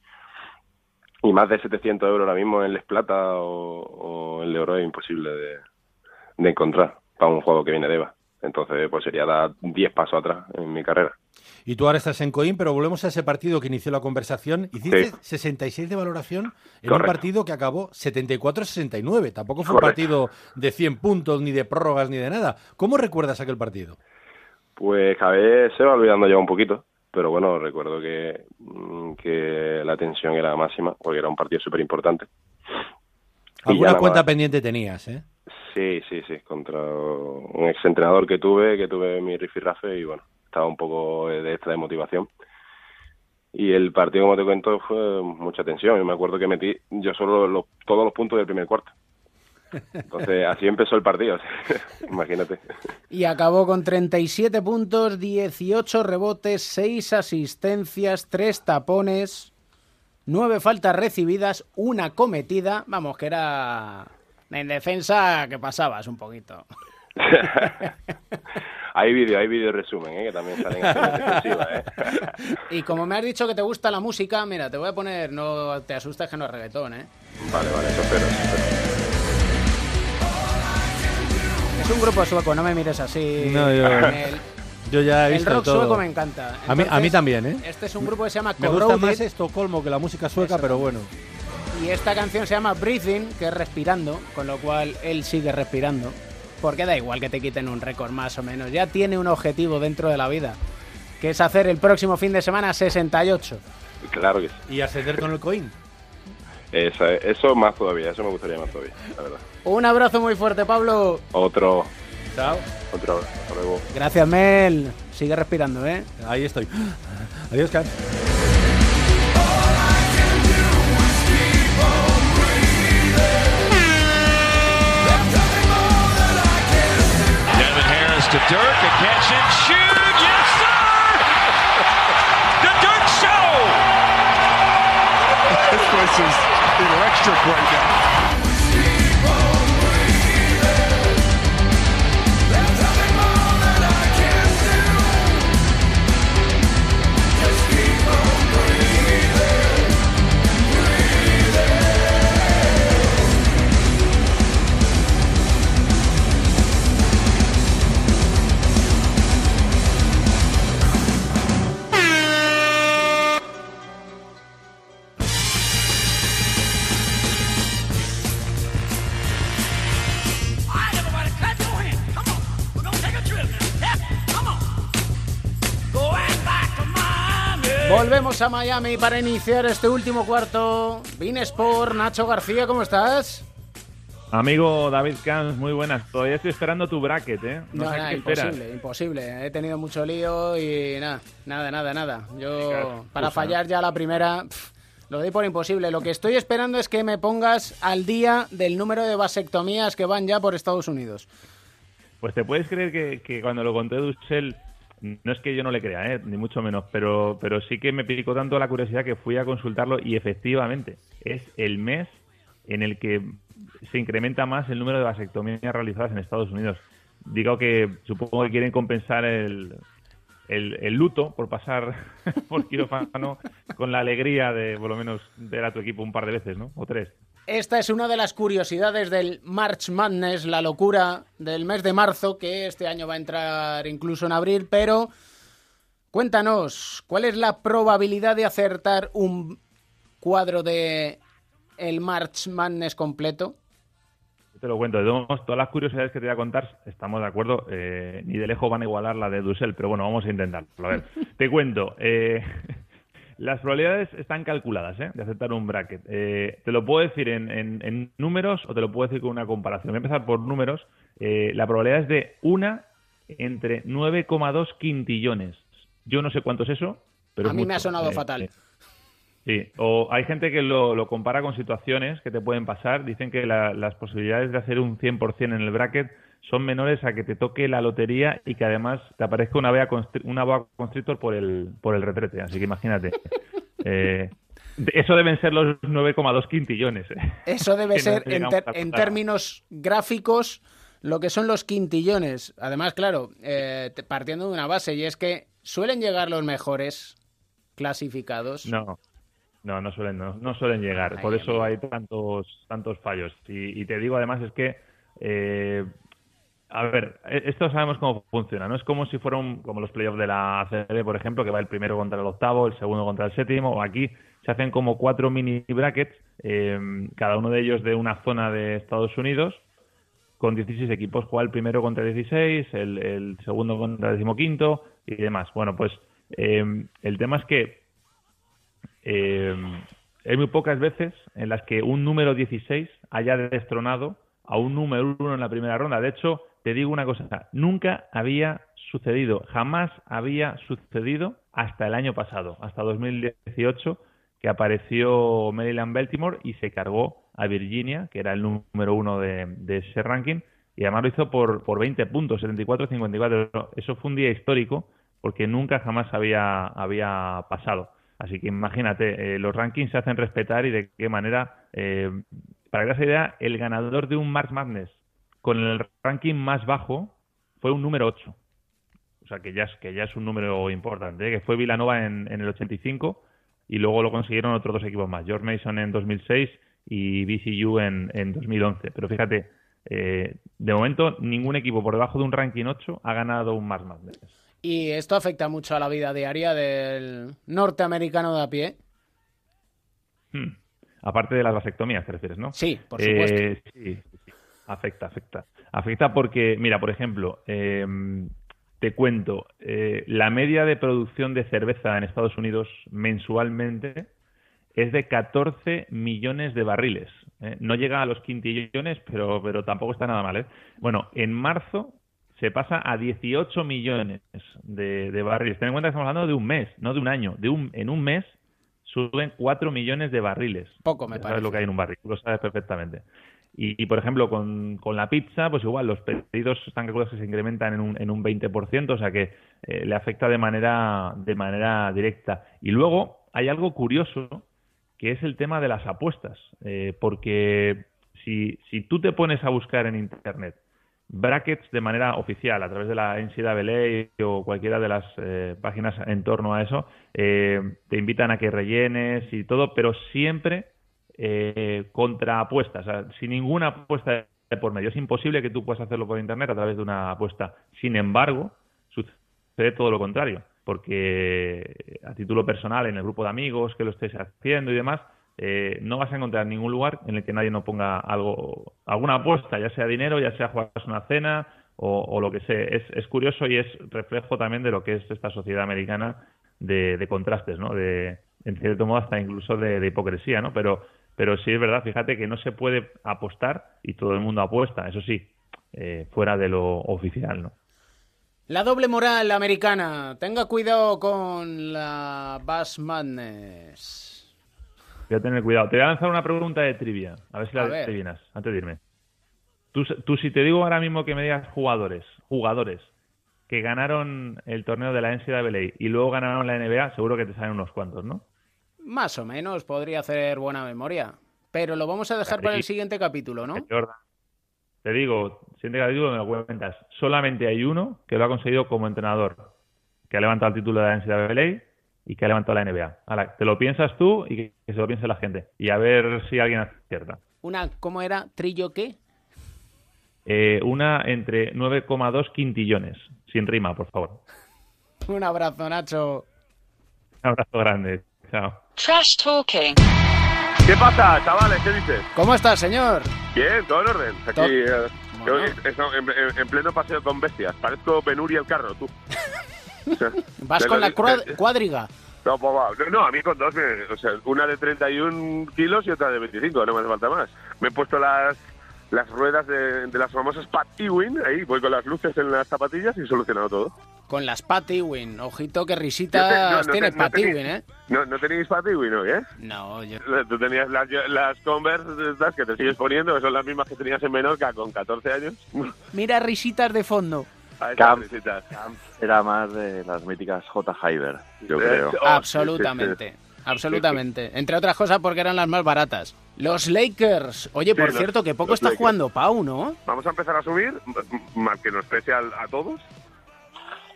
y más de setecientos euros ahora mismo en L E B Plata o, o en el euro es imposible de, de encontrar para un juego que viene de EVA. Entonces pues sería dar diez pasos atrás en mi carrera. Y tú ahora estás en Coín, pero volvemos a ese partido que inició la conversación. Hiciste sí. sesenta y seis de valoración en Correcto. un partido que acabó setenta y cuatro a sesenta y nueve. Tampoco fue Correcto. un partido de cien puntos, ni de prórrogas, ni de nada. ¿Cómo recuerdas aquel partido? Pues cada vez se va olvidando ya un poquito, pero bueno, recuerdo que, que la tensión era máxima, porque era un partido súper importante. Alguna cuenta más... pendiente tenías, ¿eh? Sí, sí, sí, contra un exentrenador que tuve, que tuve mi rifirrafe y bueno. Estaba un poco de extra de motivación. Y el partido, como te cuento, fue mucha tensión. Yo me acuerdo que metí yo solo los, todos los puntos del primer cuarto. Entonces, así empezó el partido. Imagínate. Y acabó con treinta y siete puntos, dieciocho rebotes, seis asistencias, tres tapones, nueve faltas recibidas, una cometida. Vamos, que era en defensa que pasabas un poquito. Hay vídeo, hay vídeo resumen, ¿eh? Que también salen en ¿eh? Y como me has dicho que te gusta la música, mira, te voy a poner, no te asustes que no es reggaetón, ¿eh? Vale, vale, eso espero, eso espero. Es un grupo sueco, no me mires así. No, yo... El, yo ya he visto el rock todo. Sueco me encanta. Entonces, a, mí, a mí también, ¿eh? Este es un grupo que se llama... Me gusta más Estocolmo que la música sueca, eso. Pero bueno. Y esta canción se llama Breathing, que es respirando, con lo cual él sigue respirando. Porque da igual que te quiten un récord más o menos. Ya tiene un objetivo dentro de la vida, que es hacer el próximo fin de semana sesenta y ocho. Claro que sí. ¿Y ascender con el Coín? Eso, eso más todavía, eso me gustaría más todavía, la verdad. Un abrazo muy fuerte, Pablo. Otro. Chao. Otro. Hasta luego. Gracias, Mel. Sigue respirando, ¿eh? Ahí estoy. Adiós, Carlos. To Dirk, a catch and shoot, yes sir! The Dirk Show! This place is electric right Volvemos a Miami para iniciar este último cuarto. Binesport, Nacho García, ¿cómo estás? Amigo David Camps, muy buenas. Todavía estoy esperando tu bracket, ¿eh? No, no sé nada, qué imposible, esperas. Imposible. He tenido mucho lío y nada, nada, nada, nada. Yo, para fallar ya la primera, pff, lo doy por imposible. Lo que estoy esperando es que me pongas al día del número de vasectomías que van ya por Estados Unidos. Pues te puedes creer que, que cuando lo conté Dussel, no es que yo no le crea, ¿eh? Ni mucho menos, pero, pero sí que me picó tanto la curiosidad que fui a consultarlo y efectivamente es el mes en el que se incrementa más el número de vasectomías realizadas en Estados Unidos. Digo que supongo que quieren compensar el, el, el luto por pasar por quirófano con la alegría de, por lo menos, ver a tu equipo un par de veces, ¿no? O tres. Esta es una de las curiosidades del March Madness, la locura del mes de marzo, que este año va a entrar incluso en abril, pero cuéntanos, ¿cuál es la probabilidad de acertar un cuadro de... el March Madness completo? Te lo cuento, todas las curiosidades que te voy a contar, estamos de acuerdo, eh, ni de lejos van a igualar la de Dussel, pero bueno, vamos a intentarlo. A ver, te cuento, eh, las probabilidades están calculadas, ¿eh? De aceptar un bracket. Eh, te lo puedo decir en, en, en números o te lo puedo decir con una comparación. Voy a empezar por números. Eh, la probabilidad es de uno entre nueve coma dos quintillones. Yo no sé cuánto es eso, pero... A mí mucho. Me ha sonado eh, fatal. Eh, Sí, o hay gente que lo, lo compara con situaciones que te pueden pasar. Dicen que la, las posibilidades de hacer un cien por ciento en el bracket son menores a que te toque la lotería y que además te aparezca una boa constrictor, una boa constrictor por el por el retrete. Así que imagínate. Eh, eso deben ser los nueve coma dos quintillones. Eh. Eso debe ser, en, ter, en términos gráficos, lo que son los quintillones. Además, claro, eh, partiendo de una base, y es que suelen llegar los mejores clasificados. No. No, no suelen, no, no suelen llegar. Por eso hay tantos tantos fallos. Y, y te digo, además, es que... Eh, a ver, esto sabemos cómo funciona. No es como si fueran como los playoffs de la A C B, por ejemplo, que va el primero contra el octavo, el segundo contra el séptimo. O aquí se hacen como cuatro mini brackets, eh, cada uno de ellos de una zona de Estados Unidos, con dieciséis equipos. Juega el primero contra el dieciséis, el, el segundo contra el decimoquinto y demás. Bueno, pues eh, el tema es que... Eh, hay muy pocas veces en las que un número dieciséis haya destronado a un número uno en la primera ronda. De hecho, te digo una cosa, nunca había sucedido, jamás había sucedido hasta el año pasado, hasta dos mil dieciocho, que apareció Maryland Baltimore y se cargó a Virginia, que era el número uno de, de ese ranking, y además lo hizo por, por veinte puntos, setenta y cuatro a cincuenta y cuatro. Eso fue un día histórico porque nunca jamás había, había pasado. Así que imagínate, eh, los rankings se hacen respetar y de qué manera. Eh, para que te hagas idea, el ganador de un March Madness con el ranking más bajo fue un número ocho. O sea, que ya es, que ya es un número importante, ¿eh? Que fue Villanova en, en el ochenta y cinco y luego lo consiguieron otros dos equipos más, George Mason en dos mil seis y B C U en, en dos mil once. Pero fíjate, eh, de momento ningún equipo por debajo de un ranking ocho ha ganado un March Madness. Y esto afecta mucho a la vida diaria del norteamericano de a pie. Hmm. Aparte de las vasectomías, te refieres, ¿no? Sí, por supuesto. Eh, sí, sí, afecta, afecta. Afecta porque, mira, por ejemplo, eh, te cuento, eh, la media de producción de cerveza en Estados Unidos mensualmente es de catorce millones de barriles. ¿Eh? No llega a los quintillones, pero, pero tampoco está nada mal, ¿eh? Bueno, en marzo... se pasa a dieciocho millones de, de barriles. Ten en cuenta que estamos hablando de un mes, no de un año. De un, en un mes suben cuatro millones de barriles. Poco, me parece. Sabes lo que hay en un barril, lo sabes perfectamente. Y, y por ejemplo, con, con la pizza, pues igual, los pedidos están calculados que se incrementan en un, en un veinte por ciento, o sea que eh, le afecta de manera, de manera directa. Y luego hay algo curioso, que es el tema de las apuestas. Eh, porque si, si tú te pones a buscar en Internet brackets de manera oficial, a través de la N C A A o cualquiera de las eh, páginas en torno a eso, eh, te invitan a que rellenes y todo, pero siempre eh, contra apuestas, o sea, sin ninguna apuesta de por medio. Es imposible que tú puedas hacerlo por internet a través de una apuesta. Sin embargo, sucede todo lo contrario, porque a título personal, en el grupo de amigos que lo estés haciendo y demás, Eh, no vas a encontrar ningún lugar en el que nadie no ponga algo, alguna apuesta, ya sea dinero, ya sea jugarse una cena o, o lo que sea. Es, es curioso y es reflejo también de lo que es esta sociedad americana de, de contrastes, ¿no? De, en cierto modo hasta incluso de, de hipocresía, ¿no? Pero, pero sí es verdad, fíjate que no se puede apostar y todo el mundo apuesta, eso sí, eh, fuera de lo oficial, ¿no? La doble moral americana. Tenga cuidado con la Bass Madness. Voy a tener cuidado. Te voy a lanzar una pregunta de trivia. A ver si la adivinas, antes de irme. Tú, tú, si te digo ahora mismo que me digas jugadores, jugadores que ganaron el torneo de la N C A A y luego ganaron la N B A, seguro que te salen unos cuantos, ¿no? Más o menos. Podría hacer buena memoria. Pero lo vamos a dejar para el siguiente capítulo, ¿no? Jordan. Te digo, siguiente capítulo me lo cuentas. Solamente hay uno que lo ha conseguido como entrenador, que ha levantado el título de la N C A A y que ha levantado la N B A. Ahora, te lo piensas tú y que se lo piense la gente. Y a ver si alguien acierta. Una, ¿cómo era? ¿Trillo qué? Eh, una entre nueve coma dos quintillones. Sin rima, por favor. Un abrazo, Nacho. Un abrazo grande. Chao. Trash Talking. ¿Qué pasa, chavales? ¿Qué dices? ¿Cómo estás, señor? Bien, todo en orden. Aquí eh, bueno. en, en pleno paseo con bestias. Parezco Ben Uri el carro, tú. ¿Vas con la cuadriga? No, pues, no, no, a mí con dos. O sea, una de treinta y un kilos y otra de veinticinco. No me hace falta más. Me he puesto las, las ruedas de, de las famosas Pat Ewing. Ahí voy con las luces en las zapatillas y solucionado todo. Con las Pat Ewing, ojito que risitas no, no, tiene no, Pat no Ewing, ¿eh? No, no tenéis Pat Ewing hoy, ¿eh? No, yo... Tú tenías las, las Converse estas que te sigues poniendo, que son las mismas que tenías en Menorca con catorce años. Mira risitas de fondo. Camp, risitas. Camp era más de las míticas J. Hyber, yo creo. Oh, absolutamente, sí, sí, sí. absolutamente. Entre otras cosas porque eran las más baratas. Los Lakers. Oye, por sí, cierto, los, que poco está Lakers. Jugando Pau, ¿no? Vamos a empezar a subir, más que nos pese a, a todos.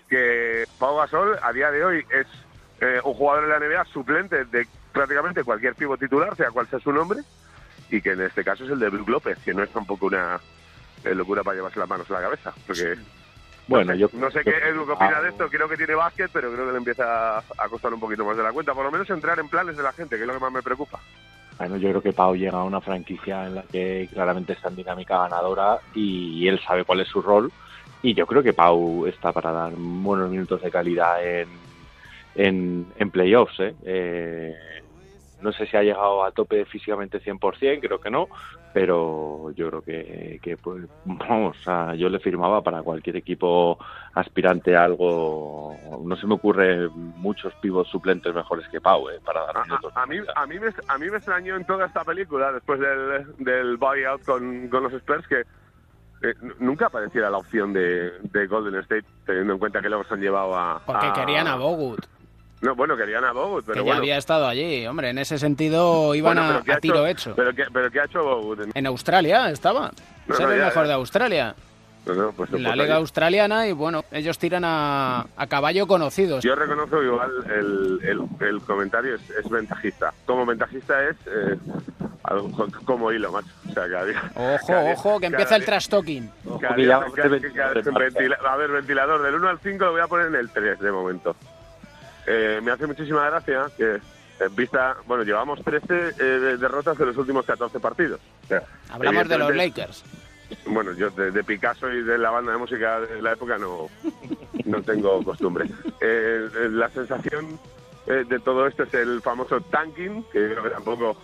Que Pau Gasol a día de hoy es eh, un jugador de la N B A suplente de prácticamente cualquier pívot titular, sea cual sea su nombre, y que en este caso es el de Brook López, que no es tampoco una eh, locura para llevarse las manos a la cabeza. Porque bueno, no sé, yo no sé yo, qué Edu opina ah, de esto, creo que tiene básquet, pero creo que le empieza a costar un poquito más de la cuenta, por lo menos entrar en planes de la gente, que es lo que más me preocupa. Bueno, yo creo que Pau llega a una franquicia en la que claramente está en dinámica ganadora y él sabe cuál es su rol. Y yo creo que Pau está para dar buenos minutos de calidad en, en, en playoffs, ¿eh? Eh, no sé si ha llegado a tope físicamente cien por ciento, creo que no, pero yo creo que, que pues, vamos, o sea, yo le firmaba para cualquier equipo aspirante a algo. No se me ocurre muchos pivots suplentes mejores que Pau, ¿eh? Para dar minutos. A, a, mí, a, mí me, a mí me extrañó en toda esta película, después del, del buyout con, con los Spurs, que... Eh, nunca apareciera la opción de, de Golden State, teniendo en cuenta que luego se han llevado a... Porque a... querían a Bogut. No, bueno, querían a Bogut, pero que bueno. Que ya había estado allí, hombre, en ese sentido iban bueno, a, a tiro hecho. hecho. ¿Pero qué, pero qué ha hecho Bogut? En, en Australia estaba, no, es no, el ya, mejor ya. de Australia. No, no, pues la liga ahí. Australiana y bueno, ellos tiran a, a caballo conocidos. Yo reconozco igual el, el, el comentario es, es ventajista. Como ventajista es... Eh, como hilo, macho. O sea, cada día, ojo, cada ojo, día, que empieza el trash talking. A ver, ventilador, del uno al cinco lo voy a poner en el tres de momento. Eh, me hace muchísima gracia que en vista, bueno, llevamos trece eh, derrotas de los últimos catorce partidos. O sea, hablamos de los Lakers. Bueno, yo de, de Picasso y de la banda de música de la época no, no tengo costumbre. Eh, la sensación eh, de todo esto es el famoso tanking, que creo que tampoco...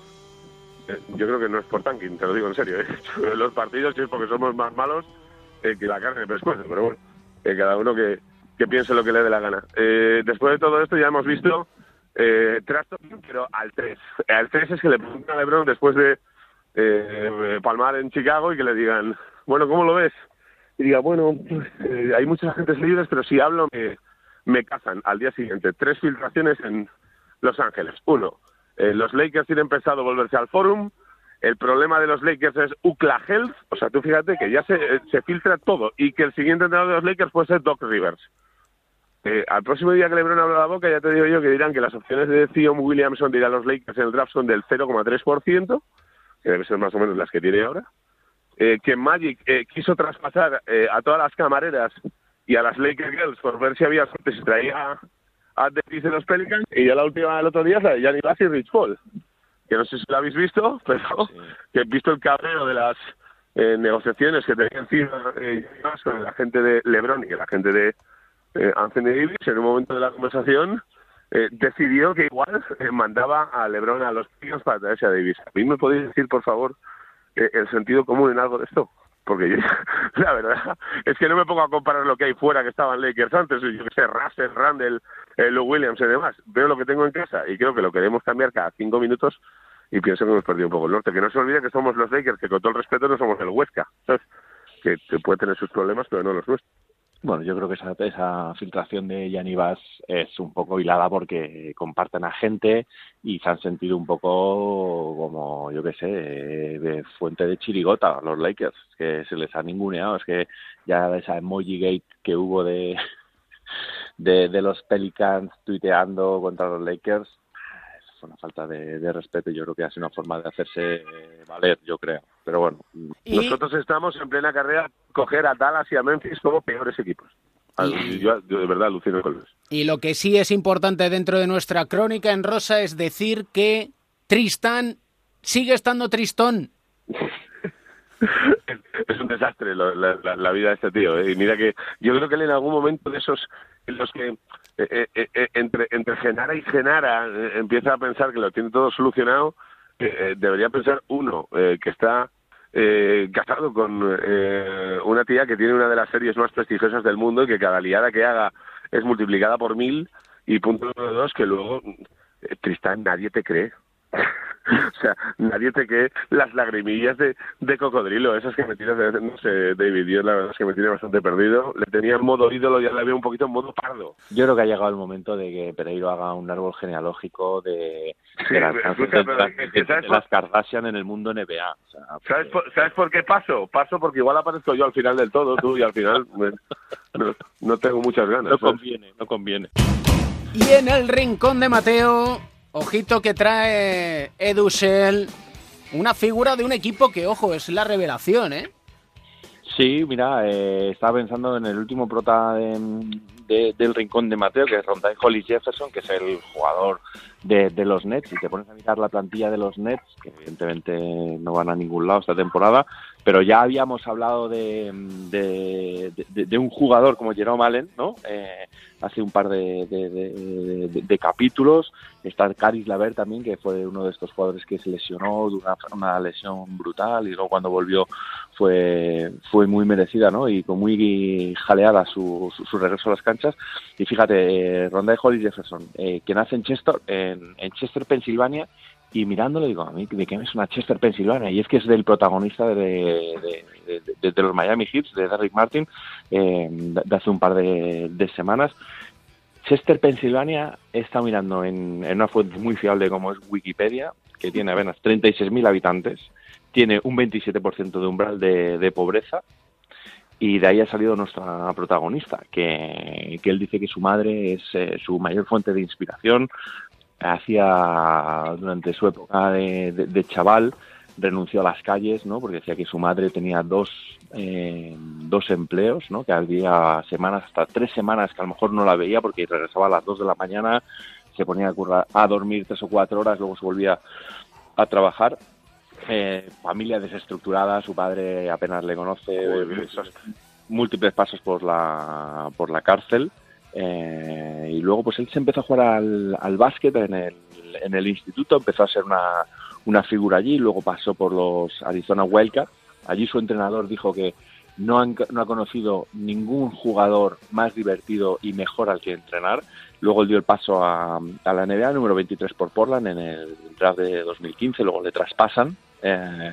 Yo creo que no es por tanking, te lo digo en serio, ¿eh? Los partidos sí es porque somos más malos eh, que la carne de pescuezo, pero bueno, eh, cada uno que, que piense lo que le dé la gana. Eh, después de todo esto ya hemos visto eh, trash talking, pero al tres. Al tres es que le preguntan a LeBron después de eh, palmar en Chicago y que le digan, bueno, ¿cómo lo ves? Y diga, bueno, eh, hay muchas agentes libres, pero si hablo me, me cazan. Al día siguiente, tres filtraciones en Los Ángeles. Uno. Eh, los Lakers tienen pensado volverse al Forum. El problema de los Lakers es U C L A Health. O sea, tú fíjate que ya se, se filtra todo y que el siguiente entrenador de los Lakers puede ser Doc Rivers. Eh, al próximo día que LeBron abra la boca, ya te digo yo que dirán que las opciones de Zion Williamson de ir a los Lakers en el draft son del cero coma tres por ciento, que debe ser más o menos las que tiene ahora. Eh, que Magic eh, quiso traspasar eh, a todas las camareras y a las Laker Girls por ver si había suerte, si traía... antes de los Pelicans, y ya la última del otro día es la de Gianni Bassi y Rich Paul, que no sé si la habéis visto, pero sí. Que he visto el cabreo de las eh, negociaciones que tenía encima eh, con la gente de LeBron y la gente de eh, Anthony Davis. En un momento de la conversación eh, decidió que igual eh, mandaba a LeBron a los tíos para traerse a Davis. ¿A mí me podéis decir, por favor, eh, el sentido común en algo de esto? Porque yo, la verdad, es que no me pongo a comparar lo que hay fuera, que estaban Lakers antes, yo que sé, Russell, Randall, eh, Lou Williams y demás. Veo lo que tengo en casa y creo que lo queremos cambiar cada cinco minutos y pienso que hemos perdido un poco el norte. Que no se olvide que somos los Lakers, que con todo el respeto no somos el Huesca, ¿sabes? Que, que puede tener sus problemas, pero no los nuestros. Bueno, yo creo que esa, esa filtración de Gianni Vaz es un poco hilada porque comparten a gente y se han sentido un poco como, yo qué sé, de fuente de chirigota los Lakers, que se les ha ninguneado. Es que ya esa emoji gate que hubo de, de, de los Pelicans tuiteando contra los Lakers, fue una falta de, de respeto. Yo creo que ha sido una forma de hacerse valer, yo creo. Pero bueno, ¿y? Nosotros estamos en plena carrera coger a Dallas y a Memphis como peores equipos. Y, yo, yo de verdad alucino con eso. Y lo que sí es importante dentro de nuestra crónica en rosa es decir que Tristán sigue estando tristón. Es un desastre lo, la, la, la vida de este tío, ¿eh? Y mira que yo creo que él en algún momento de esos en los que eh, eh, eh, entre, entre Genara y Genara eh, empieza a pensar que lo tiene todo solucionado. Eh, debería pensar uno eh, que está eh, casado con eh, una tía que tiene una de las series más prestigiosas del mundo y que cada liada que haga es multiplicada por mil, y punto número dos, que luego eh, Tristán, nadie te cree. O sea, nadie te cree las lagrimillas de, de cocodrilo esas que me tiras de, no sé, David, yo la verdad es que me tiene bastante perdido. Le tenía en modo ídolo y ahora le veo un poquito en modo pardo. Yo creo que ha llegado el momento de que Pereiro haga un árbol genealógico de, sí, de, las, escucha, de, de, de, de, de las Kardashian en el mundo N B A. O sea, ¿sabes, por, ¿Sabes por qué paso? Paso porque igual aparezco yo al final del todo, tú, y al final me, no, no tengo muchas ganas. No conviene, ¿sabes? No conviene. Y en el rincón de Mateo... Ojito que trae Edusel, una figura de un equipo que, ojo, es la revelación, ¿eh? Sí, mira, eh, estaba pensando en el último prota de, de, del rincón de Mateo, que es Rondae Hollis Jefferson, que es el jugador de, de los Nets. Si te pones a mirar la plantilla de los Nets, que evidentemente no van a ningún lado esta temporada, pero ya habíamos hablado de, de, de, de un jugador como Jerome Allen, ¿no? Eh, hace un par de, de, de, de, de capítulos. Está Caris LeVert también, que fue uno de estos jugadores que se lesionó, de una, una lesión brutal, y luego cuando volvió fue fue muy merecida, ¿no? Y con muy jaleada su, su, su regreso a las canchas. Y fíjate, eh, Rondae Hollis Jefferson, eh, que nace en Chester, en, en Chester, Pensilvania. Y mirándole digo, a mí, ¿de qué me suena Chester, Pensilvania? Y es que es del protagonista de, de, de, de, de los Miami Heat, de Derrick Martin, eh, de hace un par de, de semanas. Chester, Pensilvania, está mirando en, en una fuente muy fiable como es Wikipedia, que tiene apenas treinta y seis mil habitantes, tiene un veintisiete por ciento de umbral de, de pobreza, y de ahí ha salido nuestra protagonista, que, que él dice que su madre es eh, su mayor fuente de inspiración. Hacía durante su época de, de, de chaval, renunció a las calles, ¿no? Porque decía que su madre tenía dos eh, dos empleos, ¿no? Que había semanas, hasta tres semanas, que a lo mejor no la veía porque regresaba a las dos de la mañana, se ponía a, currar, a dormir tres o cuatro horas, luego se volvía a trabajar. Eh, familia desestructurada, su padre apenas le conoce, Uy, múltiples pasos por la por la cárcel. Eh, y luego pues él se empezó a jugar al, al básquet en el, en el instituto, empezó a ser una, una figura allí, luego pasó por los Arizona Wildcats. Allí su entrenador dijo que no, han, no ha conocido ningún jugador más divertido y mejor al que entrenar. Luego él dio el paso a, a la N B A, número veintitrés por Portland en el draft de dos mil quince, luego le traspasan eh,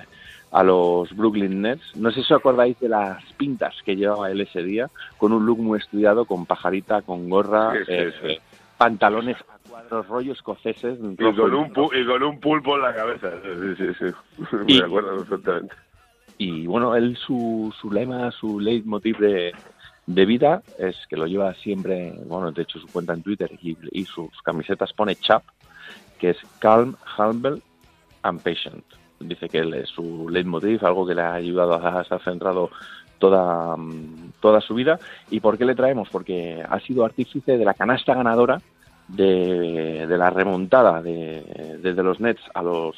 a los Brooklyn Nets. No sé si os acordáis de las pintas que llevaba él ese día, con un look muy estudiado, con pajarita, con gorra, sí, sí, eh, sí. pantalones a cuadros, rollos escoceses. Y con, un pu- y con un pulpo en la cabeza. Sí, sí, sí. Me y, acuerdo perfectamente. Y bueno, él, su, su lema, su leitmotiv de, de vida es que lo lleva siempre, bueno, de hecho su cuenta en Twitter y, y sus camisetas pone C H A P, que es Calm, Humble and Patient. Dice que él es su leitmotiv, algo que le ha ayudado a estar centrado toda, toda su vida. ¿Y por qué le traemos? Porque ha sido artífice de la canasta ganadora de, de la remontada de, de los Nets a los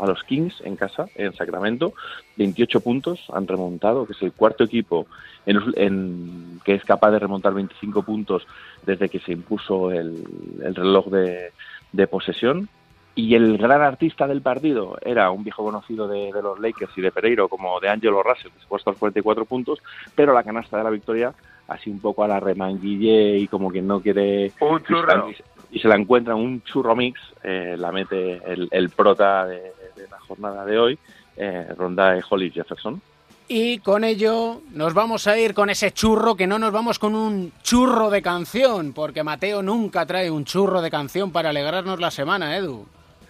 a los Kings en casa, en Sacramento, veintiocho puntos han remontado, que es el cuarto equipo en, en, que es capaz de remontar veinticinco puntos desde que se impuso el, el reloj de, de posesión. Y el gran artista del partido era un viejo conocido de, de los Lakers y de Pereiro, como de Angelo Russell, que se ha puesto a los cuarenta y cuatro puntos, pero la canasta de la victoria, así un poco a la remanguille y como que no quiere... Un churro. Y se la encuentra en un churro mix, eh, la mete el, el prota de, de la jornada de hoy, eh, Ronda de Hollis Jefferson. Y con ello nos vamos a ir con ese churro, que no nos vamos con un churro de canción, porque Mateo nunca trae un churro de canción para alegrarnos la semana, Edu.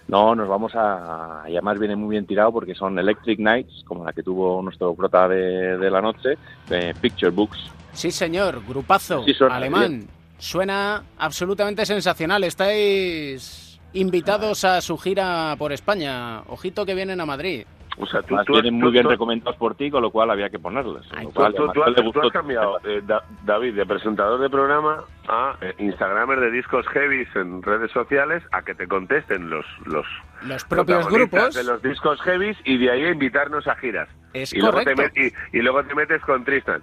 No, nos vamos a... Y además viene muy bien tirado porque son Electric Nights, como la que tuvo nuestro prota de, de la noche, eh, Picture Books. Sí, señor, grupazo, sí, suena, alemán. Bien. Suena absolutamente sensacional. Estáis invitados a su gira por España. Ojito que vienen a Madrid. O sea, tú, tú vienen tú, muy tú, bien tú, recomendados por ti, con lo cual había que ponerles. Ay, tú, cual, tú, tú, has, tú has cambiado, eh, da, David, de presentador de programa a eh, Instagramer de discos heavies en redes sociales, a que te contesten los los, los propios grupos de los discos heavies y de ahí a invitarnos a giras. Es y correcto. Luego te, y, y luego te metes con Tristan.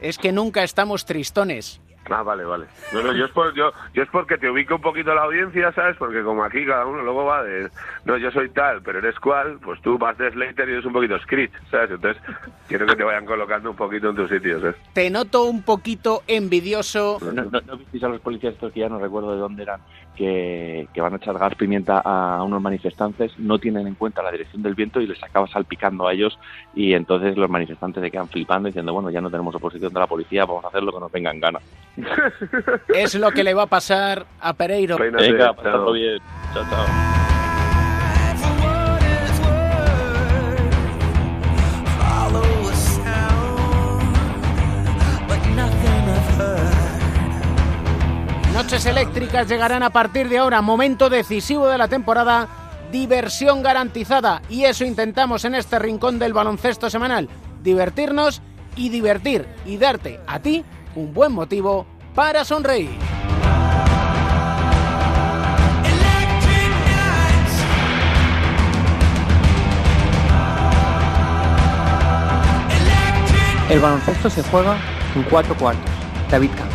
Es que nunca estamos tristones. Ah, vale, vale. No, no, yo es, por, yo, yo es porque te ubico un poquito la audiencia, ¿sabes? Porque como aquí cada uno luego va de... No, yo soy tal, pero eres cual, pues tú vas de Slater y eres un poquito Screech, ¿sabes? Entonces quiero que te vayan colocando un poquito en tus sitios, ¿sabes? Te noto un poquito envidioso. ¿No, no, no visteis a los policías estos, que ya no recuerdo de dónde eran, que, que van a echar gas pimienta a unos manifestantes, no tienen en cuenta la dirección del viento y les acaba salpicando a ellos, y entonces los manifestantes se quedan flipando diciendo, bueno, ya no tenemos oposición de la policía, vamos a hacer lo que nos vengan ganas? Es lo que le va a pasar a Pereiro. Venga, pasarlo bien. Chao, chao. Noches eléctricas llegarán a partir de ahora, momento decisivo de la temporada, diversión garantizada, y eso intentamos en este rincón del baloncesto semanal, divertirnos y divertir y darte a ti un buen motivo para sonreír. El baloncesto se juega en cuatro cuartos. David Camp.